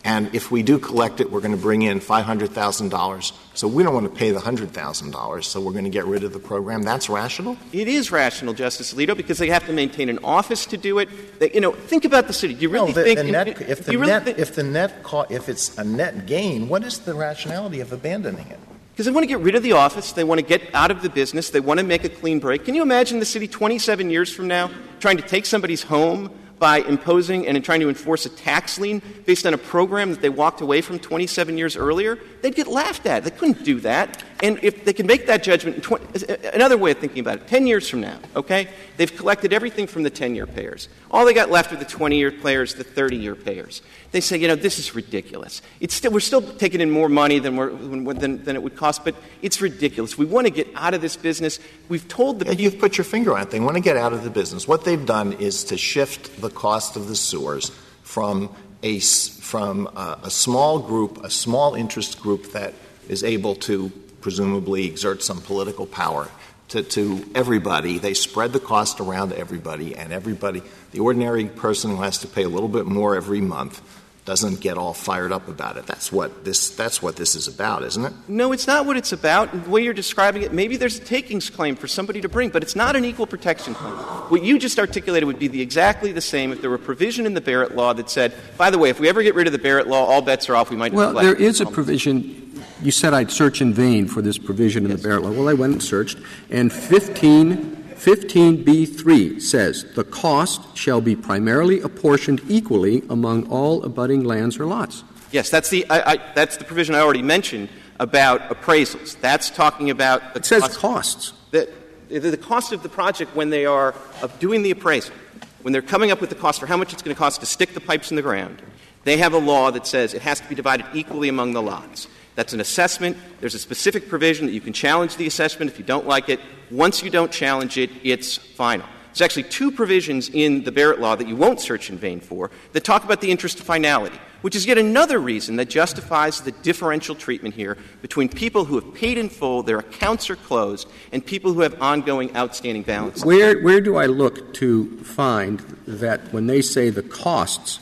and if we do collect it, we're going to bring in five hundred thousand dollars. So we don't want to pay the one hundred thousand dollars, so we're going to get rid of the program. That's rational? It is rational, Justice Alito, because they have to maintain an office to do it. They, you know, think about the city. Do you really no, the, think the net, in, if, the you net, really th- if the net co- if it's a net gain, what is the rationality of abandoning it? Because they want to get rid of the office. They want to get out of the business. They want to make a clean break. Can you imagine the city twenty-seven years from now trying to take somebody's home by imposing and trying to enforce a tax lien based on a program that they walked away from twenty-seven years earlier? They'd get laughed at. They couldn't do that. And if they can make that judgment, in twenty, another way of thinking about it, ten years from now, okay, they've collected everything from the ten-year payers. All they got left are the twenty-year payers, the thirty-year payers. They say, you know, this is ridiculous. It's still, we're still taking in more money than, we're, than, than it would cost, but it's ridiculous. We want to get out of this business. We've told the yeah, people. You've put your finger on it. They want to get out of the business. What they've done is to shift the cost of the sewers from a, from a, a small group, a small interest group that is able to presumably exert some political power to, to everybody. They spread the cost around to everybody, and everybody, the ordinary person who has to pay a little bit more every month, doesn't get all fired up about it. That's what this that's what this is about, isn't it? No, it's not what it's about. The way you're describing it, maybe there's a takings claim for somebody to bring, but it's not an equal protection claim. What you just articulated would be the, exactly the same if there were a provision in the Barrett Law that said, by the way, if we ever get rid of the Barrett Law, all bets are off, we might Well, there is a provision. You said I'd search in vain for this provision in yes. the Barrett Law. Well, I went and searched, and fifteen fifteen B three says, the cost shall be primarily apportioned equally among all abutting lands or lots. Yes, that's the I, I, that's the provision I already mentioned about appraisals. That's talking about the It says cost, costs. The, the cost of the project when they are of doing the appraisal, when they're coming up with the cost for how much it's going to cost to stick the pipes in the ground, they have a law that says it has to be divided equally among the lots. That's an assessment. There's a specific provision that you can challenge the assessment if you don't like it. Once you don't challenge it, it's final. There's actually two provisions in the Barrett Law that you won't search in vain for that talk about the interest of finality, which is yet another reason that justifies the differential treatment here between people who have paid in full, their accounts are closed, and people who have ongoing outstanding balances. Where, where do I look to find that when they say the costs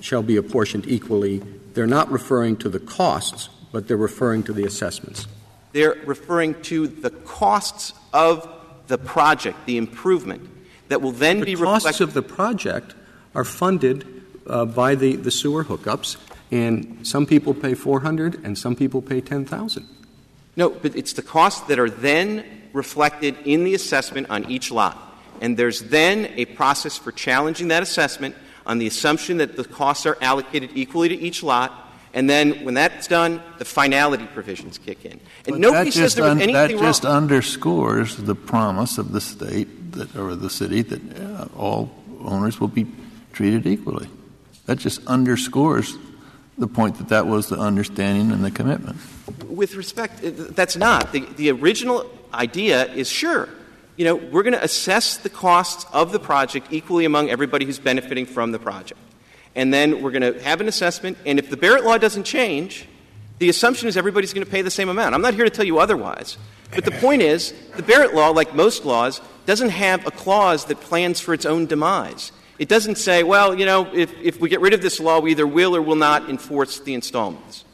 shall be apportioned equally, they're not referring to the costs, but they're referring to the assessments? They're referring to the costs of the project, the improvement, that will then the be reflected. The costs of the project are funded uh, by the, the sewer hookups, and some people pay four hundred dollars and some people pay ten thousand dollars. No, but it's the costs that are then reflected in the assessment on each lot. And there's then a process for challenging that assessment on the assumption that the costs are allocated equally to each lot. And then when that's done, the finality provisions kick in. And but nobody says there was un- anything that wrong. That just underscores the promise of the state that, or the city that uh, all owners will be treated equally. That just underscores the point that that was the understanding and the commitment. With respect, that's not. The, the original idea is, sure, you know, we're going to assess the costs of the project equally among everybody who's benefiting from the project. And then we're going to have an assessment. And if the Barrett Law doesn't change, the assumption is everybody's going to pay the same amount. I'm not here to tell you otherwise. But the point is, the Barrett Law, like most laws, doesn't have a clause that plans for its own demise. It doesn't say, well, you know, if, if we get rid of this law, we either will or will not enforce the installments.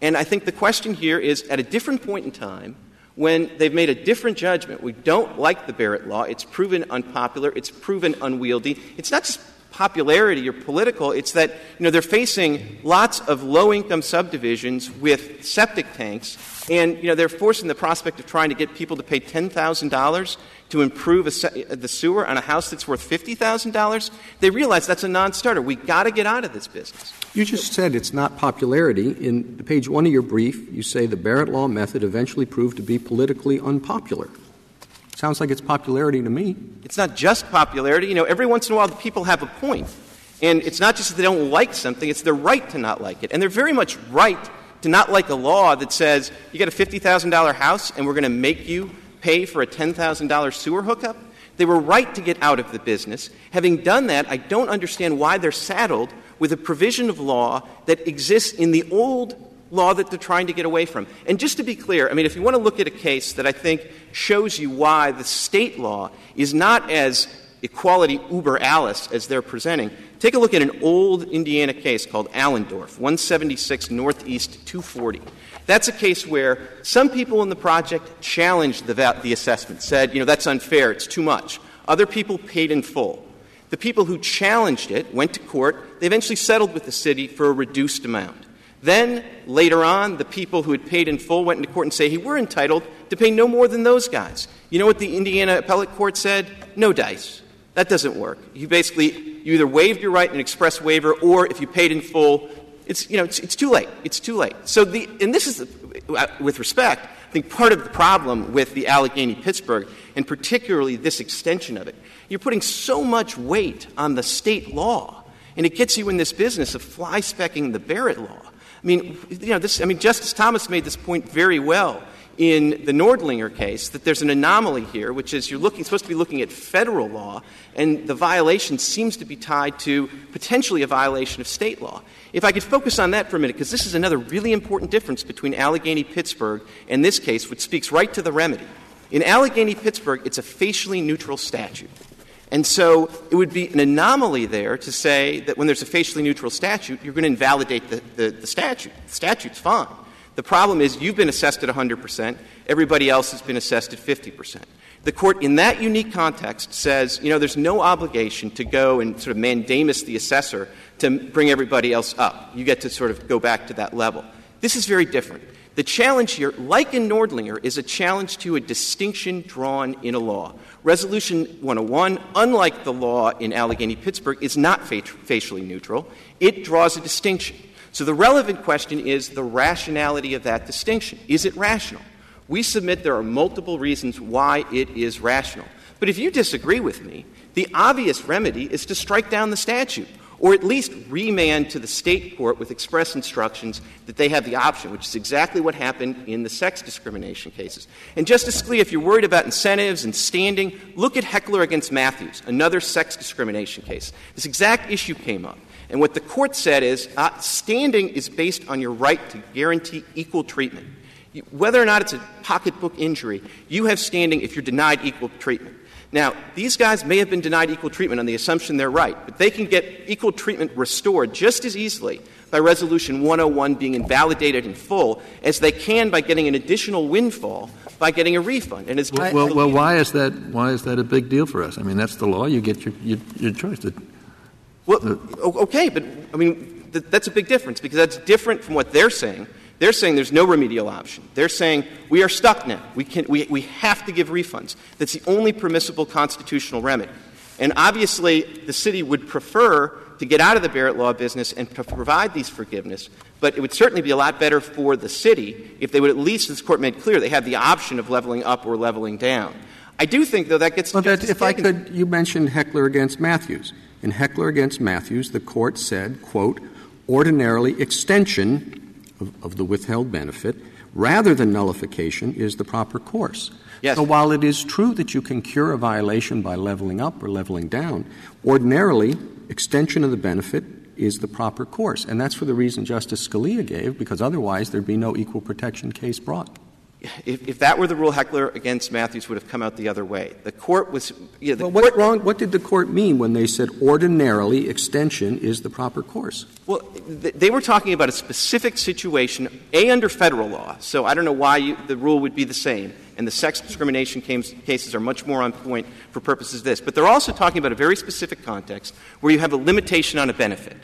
And I think the question here is, at a different point in time, when they've made a different judgment, we don't like the Barrett Law, it's proven unpopular, it's proven unwieldy. It's not just popularity or political, it's that, you know, they're facing lots of low-income subdivisions with septic tanks, and, you know, they're forcing the prospect of trying to get people to pay ten thousand dollars to improve a se- the sewer on a house that's worth fifty thousand dollars. They realize that's a non-starter. We've got to get out of this business. You just said it's not popularity. In page one of your brief, you say the Barrett Law method eventually proved to be politically unpopular. Sounds like it's popularity to me. It's not just popularity. You know, every once in a while the people have a point. And it's not just that they don't like something, it's their right to not like it. And they're very much right to not like a law that says you got a fifty thousand dollars house and we're going to make you pay for a ten thousand dollars sewer hookup. They were right to get out of the business. Having done that, I don't understand why they're saddled with a provision of law that exists in the old law that they're trying to get away from. And just to be clear, I mean, if you want to look at a case that I think shows you why the state law is not as equality uber alles as they're presenting, take a look at an old Indiana case called Allendorf, one seventy-six Northeast two forty. That's a case where some people in the project challenged the, va- the assessment, said, you know, that's unfair, it's too much. Other people paid in full. The people who challenged it went to court. They eventually settled with the city for a reduced amount. Then, later on, the people who had paid in full went into court and say, hey, we're entitled to pay no more than those guys. You know what the Indiana appellate court said? No dice. That doesn't work. You basically, you either waived your right in an express waiver, or if you paid in full, it's, you know, it's, it's too late. It's too late. So the, and this is, with respect, I think part of the problem with the Allegheny Pittsburgh, and particularly this extension of it, you're putting so much weight on the state law, and it gets you in this business of fly-specking the Barrett Law. I mean, you know, this, I mean, Justice Thomas made this point very well in the Nordlinger case, that there's an anomaly here, which is you're looking, supposed to be looking at federal law, and the violation seems to be tied to potentially a violation of state law. If I could focus on that for a minute, because this is another really important difference between Allegheny Pittsburgh and this case, which speaks right to the remedy. In Allegheny Pittsburgh, it's a facially neutral statute. And so it would be an anomaly there to say that when there's a facially neutral statute, you're going to invalidate the, the, the statute. The statute's fine. The problem is you've been assessed at one hundred percent. Everybody else has been assessed at fifty percent. The court in that unique context says, you know, there's no obligation to go and sort of mandamus the assessor to bring everybody else up. You get to sort of go back to that level. This is very different. The challenge here, like in Nordlinger, is a challenge to a distinction drawn in a law. Resolution one oh one, unlike the law in Allegheny-Pittsburgh, is not fa- facially neutral. It draws a distinction. So the relevant question is the rationality of that distinction. Is it rational? We submit there are multiple reasons why it is rational. But if you disagree with me, the obvious remedy is to strike down the statute, or at least remand to the state court with express instructions that they have the option, which is exactly what happened in the sex discrimination cases. And, Justice Scalia, if you're worried about incentives and standing, look at Heckler against Matthews, another sex discrimination case. This exact issue came up. And what the court said is uh, standing is based on your right to guarantee equal treatment. You, whether or not it's a pocketbook injury, you have standing if you're denied equal treatment. Now, these guys may have been denied equal treatment on the assumption they're right, but they can get equal treatment restored just as easily by Resolution one oh one being invalidated in full as they can by getting an additional windfall by getting a refund. And as well, well, well why is that? Why is that a big deal for us? I mean, that's the law. You get your your, your choice. To, well, uh, okay, but I mean, th- that's a big difference because that's different from what they're saying. They're saying there's no remedial option. They're saying we are stuck now. We can, we, we have to give refunds. That's the only permissible constitutional remedy. And obviously, the city would prefer to get out of the Barrett Law business and to provide these forgiveness, but it would certainly be a lot better for the city if they would at least, as the court made clear, they have the option of leveling up or leveling down. I do think, though, that gets well, to that, If I could, you mentioned Heckler against Matthews. In Heckler against Matthews, the court said, quote, ordinarily extension of the withheld benefit, rather than nullification, is the proper course. Yes. So while it is true that you can cure a violation by leveling up or leveling down, ordinarily, extension of the benefit is the proper course. And that's for the reason Justice Scalia gave, because otherwise there'd be no equal protection case brought. if, if that were the rule, Heckler against Matthews would have come out the other way. The court was you know, the well, what, court, wrong, what did the court mean when they said ordinarily extension is the proper course? Well, th- they were talking about a specific situation, A, under federal law. So I don't know why you, the rule would be the same. And the sex discrimination cases are much more on point for purposes of this. But they're also talking about a very specific context where you have a limitation on a benefit.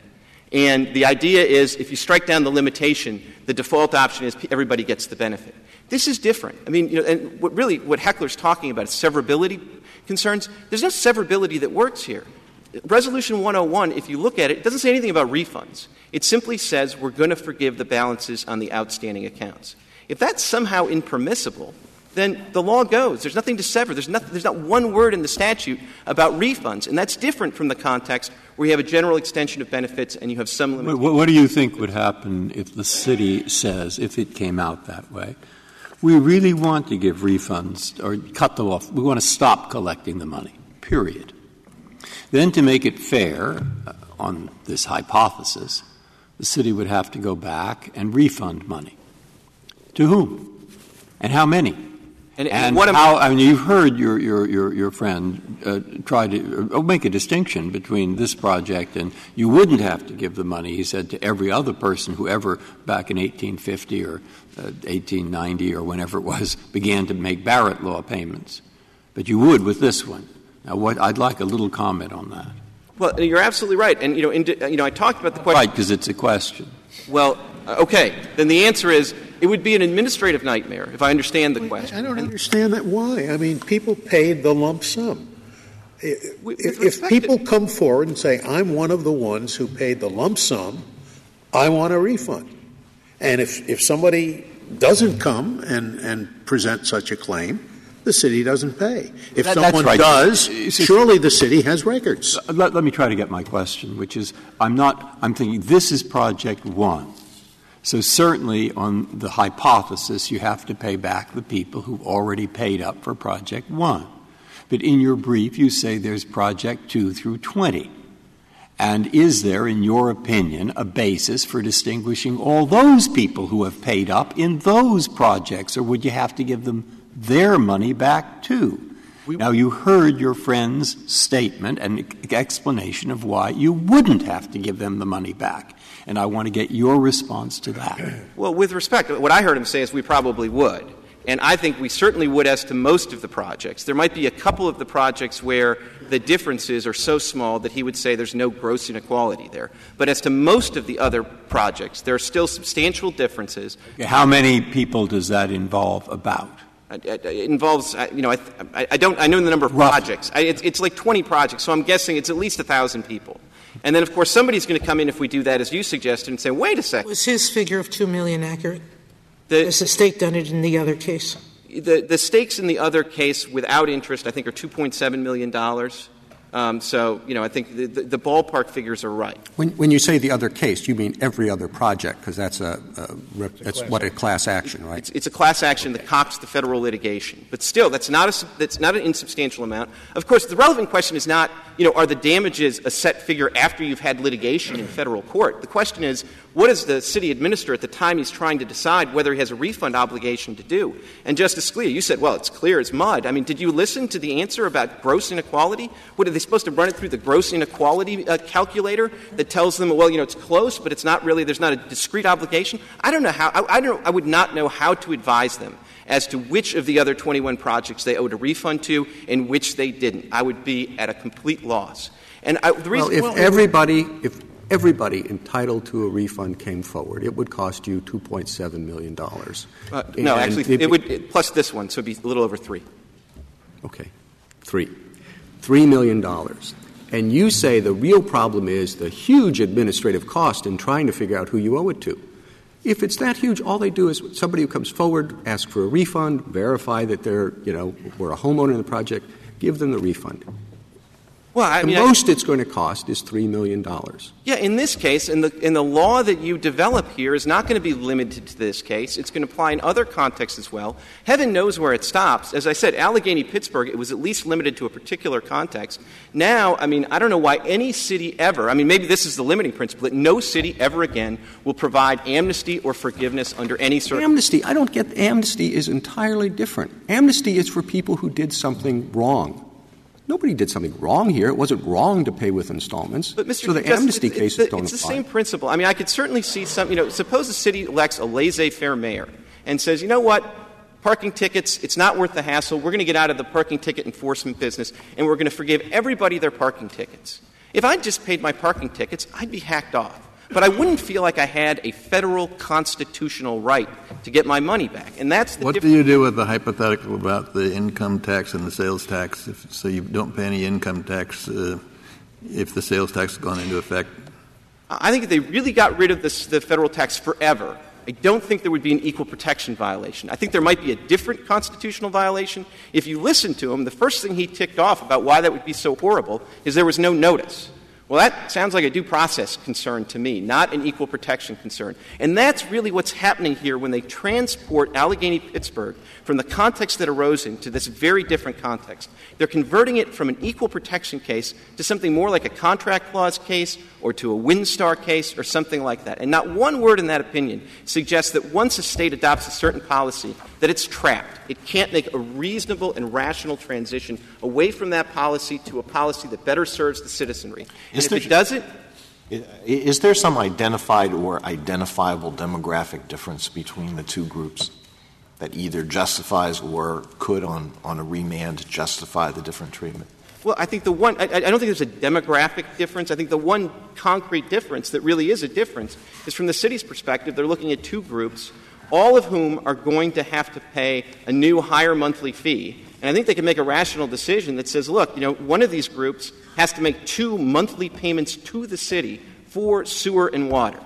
And the idea is if you strike down the limitation, the default option is everybody gets the benefit. This is different. I mean, you know, and what really what Heckler's talking about is severability concerns. There's no severability that works here. Resolution one oh one, if you look at it, it doesn't say anything about refunds. It simply says we're going to forgive the balances on the outstanding accounts. If that's somehow impermissible, then the law goes. There's nothing to sever. There's not, there's not one word in the statute about refunds, and that's different from the context where you have a general extension of benefits and you have some limitations. What, what do you think would happen if the city says, if it came out that way, we really want to give refunds or cut them off, we want to stop collecting the money, period. Then to make it fair, uh, on this hypothesis, the city would have to go back and refund money. To whom? And how many? And, and, and what how, I mean, you've heard your your your, your friend uh, try to uh, make a distinction between this project and you wouldn't have to give the money, he said, to every other person who ever back in eighteen fifty or uh, eighteen ninety or whenever it was began to make Barrett Law payments. But you would with this one. Now, what, I'd like a little comment on that. Well, you're absolutely right. And, you know, in, you know I talked about the question. Right, because it's a question. Well, okay. Then the answer is, it would be an administrative nightmare, if I understand the question. I don't understand that why. I mean, people paid the lump sum. If, if people come forward and say, I'm one of the ones who paid the lump sum, I want a refund. And if, if somebody doesn't come and, and present such a claim, the city doesn't pay. If that, someone right. does, surely the city has records. Let, let me try to get my question, which is I'm not – I'm thinking this is Project One. So certainly on the hypothesis you have to pay back the people who already paid up for Project One. But in your brief you say there's Project Two through twenty. And is there, in your opinion, a basis for distinguishing all those people who have paid up in those projects, or would you have to give them their money back too? We now, you heard your friend's statement and explanation of why you wouldn't have to give them the money back. And I want to get your response to that. Well, with respect, what I heard him say is we probably would. And I think we certainly would as to most of the projects. There might be a couple of the projects where the differences are so small that he would say there's no gross inequality there. But as to most of the other projects, there are still substantial differences. How many people does that involve about? It involves, you know, I, I, I don't, I know the number of Roughly. projects. I, it's, it's like twenty projects, so I'm guessing it's at least one thousand people. And then, of course, somebody's going to come in if we do that, as you suggested, and say, wait a second. Was his figure of two million dollars accurate? The, Has the state done it in the other case? The, the stakes in the other case without interest, I think, are two point seven million dollars. Um, so, you know, I think the, the, the ballpark figures are right. When, when you say the other case, you mean every other project, because that's a, a, rep, that's what, a class action, right? It's, it's a class action that cops the federal litigation. But still, that's not a, that's not an insubstantial amount. Of course, the relevant question is not, you know, are the damages a set figure after you've had litigation in federal court? The question is, what does the city administer at the time he's trying to decide whether he has a refund obligation to do? And Justice Scalia, you said, well, it's clear as mud. I mean, did you listen to the answer about gross inequality? What are they supposed to run it through the gross inequality uh, calculator that tells them, well, you know, it's close, but it's not really, there's not a discrete obligation? I don't know how, I, I don't, I would not know how to advise them as to which of the other twenty-one projects they owed a refund to and which they didn't. I would be at a complete loss. And I, the reason well, if well, everybody, if everybody entitled to a refund came forward, it would cost you two point seven million dollars. Uh, no, actually, it, it would it, plus this one, so it would be a little over three. Okay, three. Three million dollars. And you say the real problem is the huge administrative cost in trying to figure out who you owe it to. If it's that huge, all they do is somebody who comes forward, ask for a refund, verify that they're, you know, we're a homeowner in the project, give them the refund. Well, I the mean, most I, it's going to cost is three million dollars. Yeah, in this case, and the, and the law that you develop here is not going to be limited to this case. It's going to apply in other contexts as well. Heaven knows where it stops. As I said, Allegheny, Pittsburgh, it was at least limited to a particular context. Now, I mean, I don't know why any city ever, I mean, maybe this is the limiting principle, that no city ever again will provide amnesty or forgiveness under any circumstances. Amnesty, I don't get, amnesty is entirely different. Amnesty is for people who did something wrong. Nobody did something wrong here. It wasn't wrong to pay with installments. But, Mister So the Justice, amnesty it's, cases it's, don't apply. It's the same principle. I mean, I could certainly see some, you know, suppose the city elects a laissez-faire mayor and says, you know what, parking tickets, it's not worth the hassle. We're going to get out of the parking ticket enforcement business, and we're going to forgive everybody their parking tickets. If I'd just paid my parking tickets, I'd be hacked off. But I wouldn't feel like I had a federal constitutional right to get my money back. And that's the What difference. Do you do with the hypothetical about the income tax and the sales tax? If, so you don't pay any income tax uh, if the sales tax has gone into effect? I think if they really got rid of this, the federal tax forever, I don't think there would be an equal protection violation. I think there might be a different constitutional violation. If you listen to him, the first thing he ticked off about why that would be so horrible is there was no notice. Well, that sounds like a due process concern to me, not an equal protection concern. And that's really what's happening here when they transport Allegheny-Pittsburgh from the context that arose into this very different context. They're converting it from an equal protection case to something more like a contract clause case or to a Windstar case or something like that. And not one word in that opinion suggests that once a state adopts a certain policy, that it's trapped. It can't make a reasonable and rational transition away from that policy to a policy that better serves the citizenry. And is if it doesn't — is there some identified or identifiable demographic difference between the two groups that either justifies or could, on, on a remand, justify the different treatment? Well, I think the one I, I don't think there's a demographic difference. I think the one concrete difference that really is a difference is from the city's perspective. They're looking at two groups, all of whom are going to have to pay a new higher monthly fee. And I think they can make a rational decision that says, look, you know, one of these groups has to make two monthly payments to the city for sewer and water.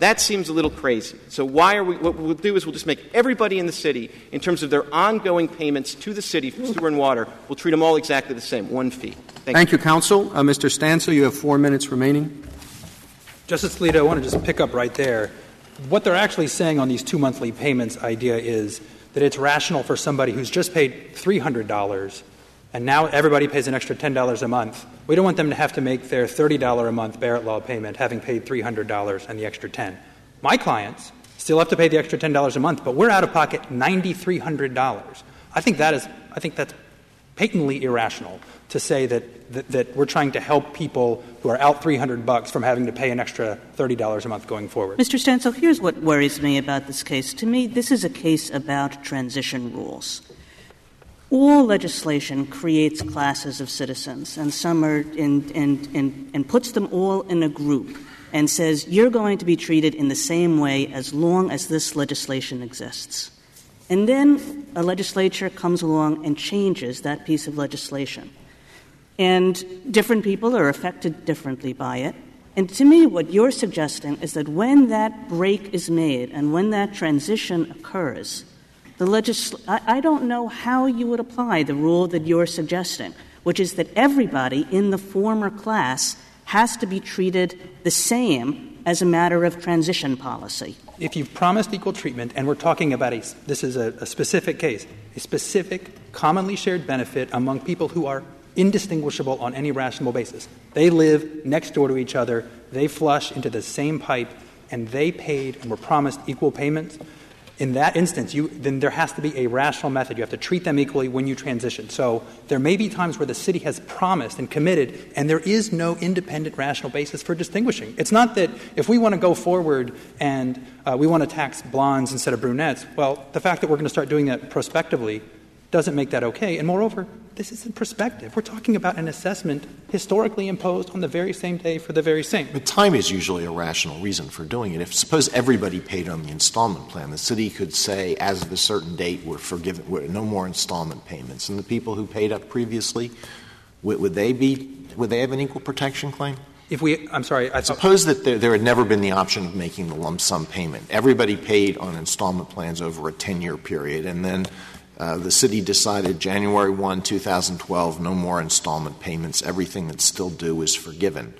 That seems a little crazy. So why are we — what we'll do is we'll just make everybody in the city, in terms of their ongoing payments to the city for sewer and water, we'll treat them all exactly the same, one fee. Thank, Thank you. you, counsel. Uh, Mister Stanza, you have four minutes remaining. Justice Alito, I want to just pick up right there. What they're actually saying on these two monthly payments idea is that it's rational for somebody who's just paid three hundred dollars and now everybody pays an extra ten dollars a month. We don't want them to have to make their thirty dollars a month Barrett Law payment having paid three hundred dollars and the extra ten dollars. My clients still have to pay the extra ten dollars a month, but we're out of pocket nine thousand three hundred dollars. I think that is — I think that's patently irrational to say that, that, that we're trying to help people who are out three hundred bucks from having to pay an extra thirty dollars a month going forward. Mister Stancil, here's what worries me about this case. To me, this is a case about transition rules. All legislation creates classes of citizens, and some are in, in, in, and puts them all in a group and says, you're going to be treated in the same way as long as this legislation exists. And then a legislature comes along and changes that piece of legislation. And different people are affected differently by it. And to me, what you're suggesting is that when that break is made and when that transition occurs, the legisl- I, I don't know how you would apply the rule that you're suggesting, which is that everybody in the former class has to be treated the same as a matter of transition policy. If you've promised equal treatment, and we're talking about a — this is a, a specific case, a specific commonly shared benefit among people who are indistinguishable on any rational basis. They live next door to each other, they flush into the same pipe, and they paid and were promised equal payments. In that instance, you, then there has to be a rational method. You have to treat them equally when you transition. So there may be times where the city has promised and committed, and there is no independent rational basis for distinguishing. It's not that if we want to go forward and uh, we want to tax blondes instead of brunettes, well, the fact that we're going to start doing that prospectively doesn't make that okay. And moreover, this isn't perspective. We're talking about an assessment historically imposed on the very same day for the very same. But time is usually a rational reason for doing it. If suppose everybody paid on the installment plan, the city could say, as of a certain date, we're forgiven, we're, no more installment payments. And the people who paid up previously, would, would they be? Would they have an equal protection claim? If we, I'm sorry. I suppose that there, there had never been the option of making the lump sum payment. Everybody paid on installment plans over a ten-year period, and then Uh, the city decided January first, two thousand twelve, no more installment payments. Everything that's still due is forgiven.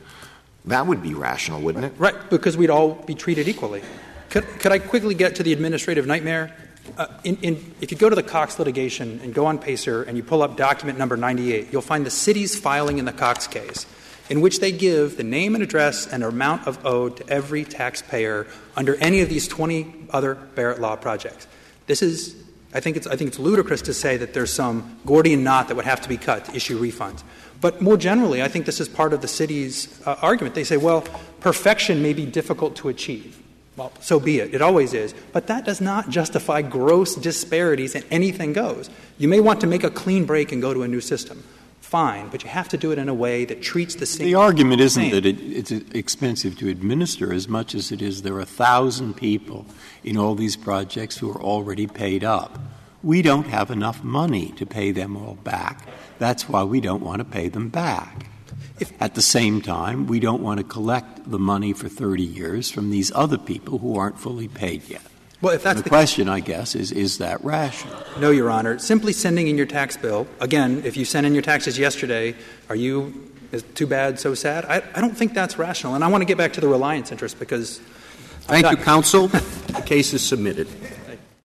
That would be rational, wouldn't it? Right, because we'd all be treated equally. Could, could I quickly get to the administrative nightmare? Uh, in, in, if you go to the Cox litigation and go on PACER and you pull up document number ninety-eight, you'll find the city's filing in the Cox case, in which they give the name and address and amount of owed to every taxpayer under any of these twenty other Barrett Law projects. This is I think it's I think it's ludicrous to say that there's some Gordian knot that would have to be cut to issue refunds. But more generally, I think this is part of the city's uh, argument. They say, well, perfection may be difficult to achieve. Well, so be it. It always is. But that does not justify gross disparities and anything goes. You may want to make a clean break and go to a new system. Fine, but you have to do it in a way that treats the same. The argument isn't same. that it, it's expensive to administer as much as it is there are a thousand people in all these projects who are already paid up. We don't have enough money to pay them all back. That's why we don't want to pay them back. If, At the same time, we don't want to collect the money for thirty years from these other people who aren't fully paid yet. Well, if that's the, the question, I guess, is, is that rational? No, Your Honor. Simply sending in your tax bill, again, if you sent in your taxes yesterday, are you is too bad, so sad? I, I don't think that's rational. And I want to get back to the reliance interest because — Thank you, counsel. The case is submitted.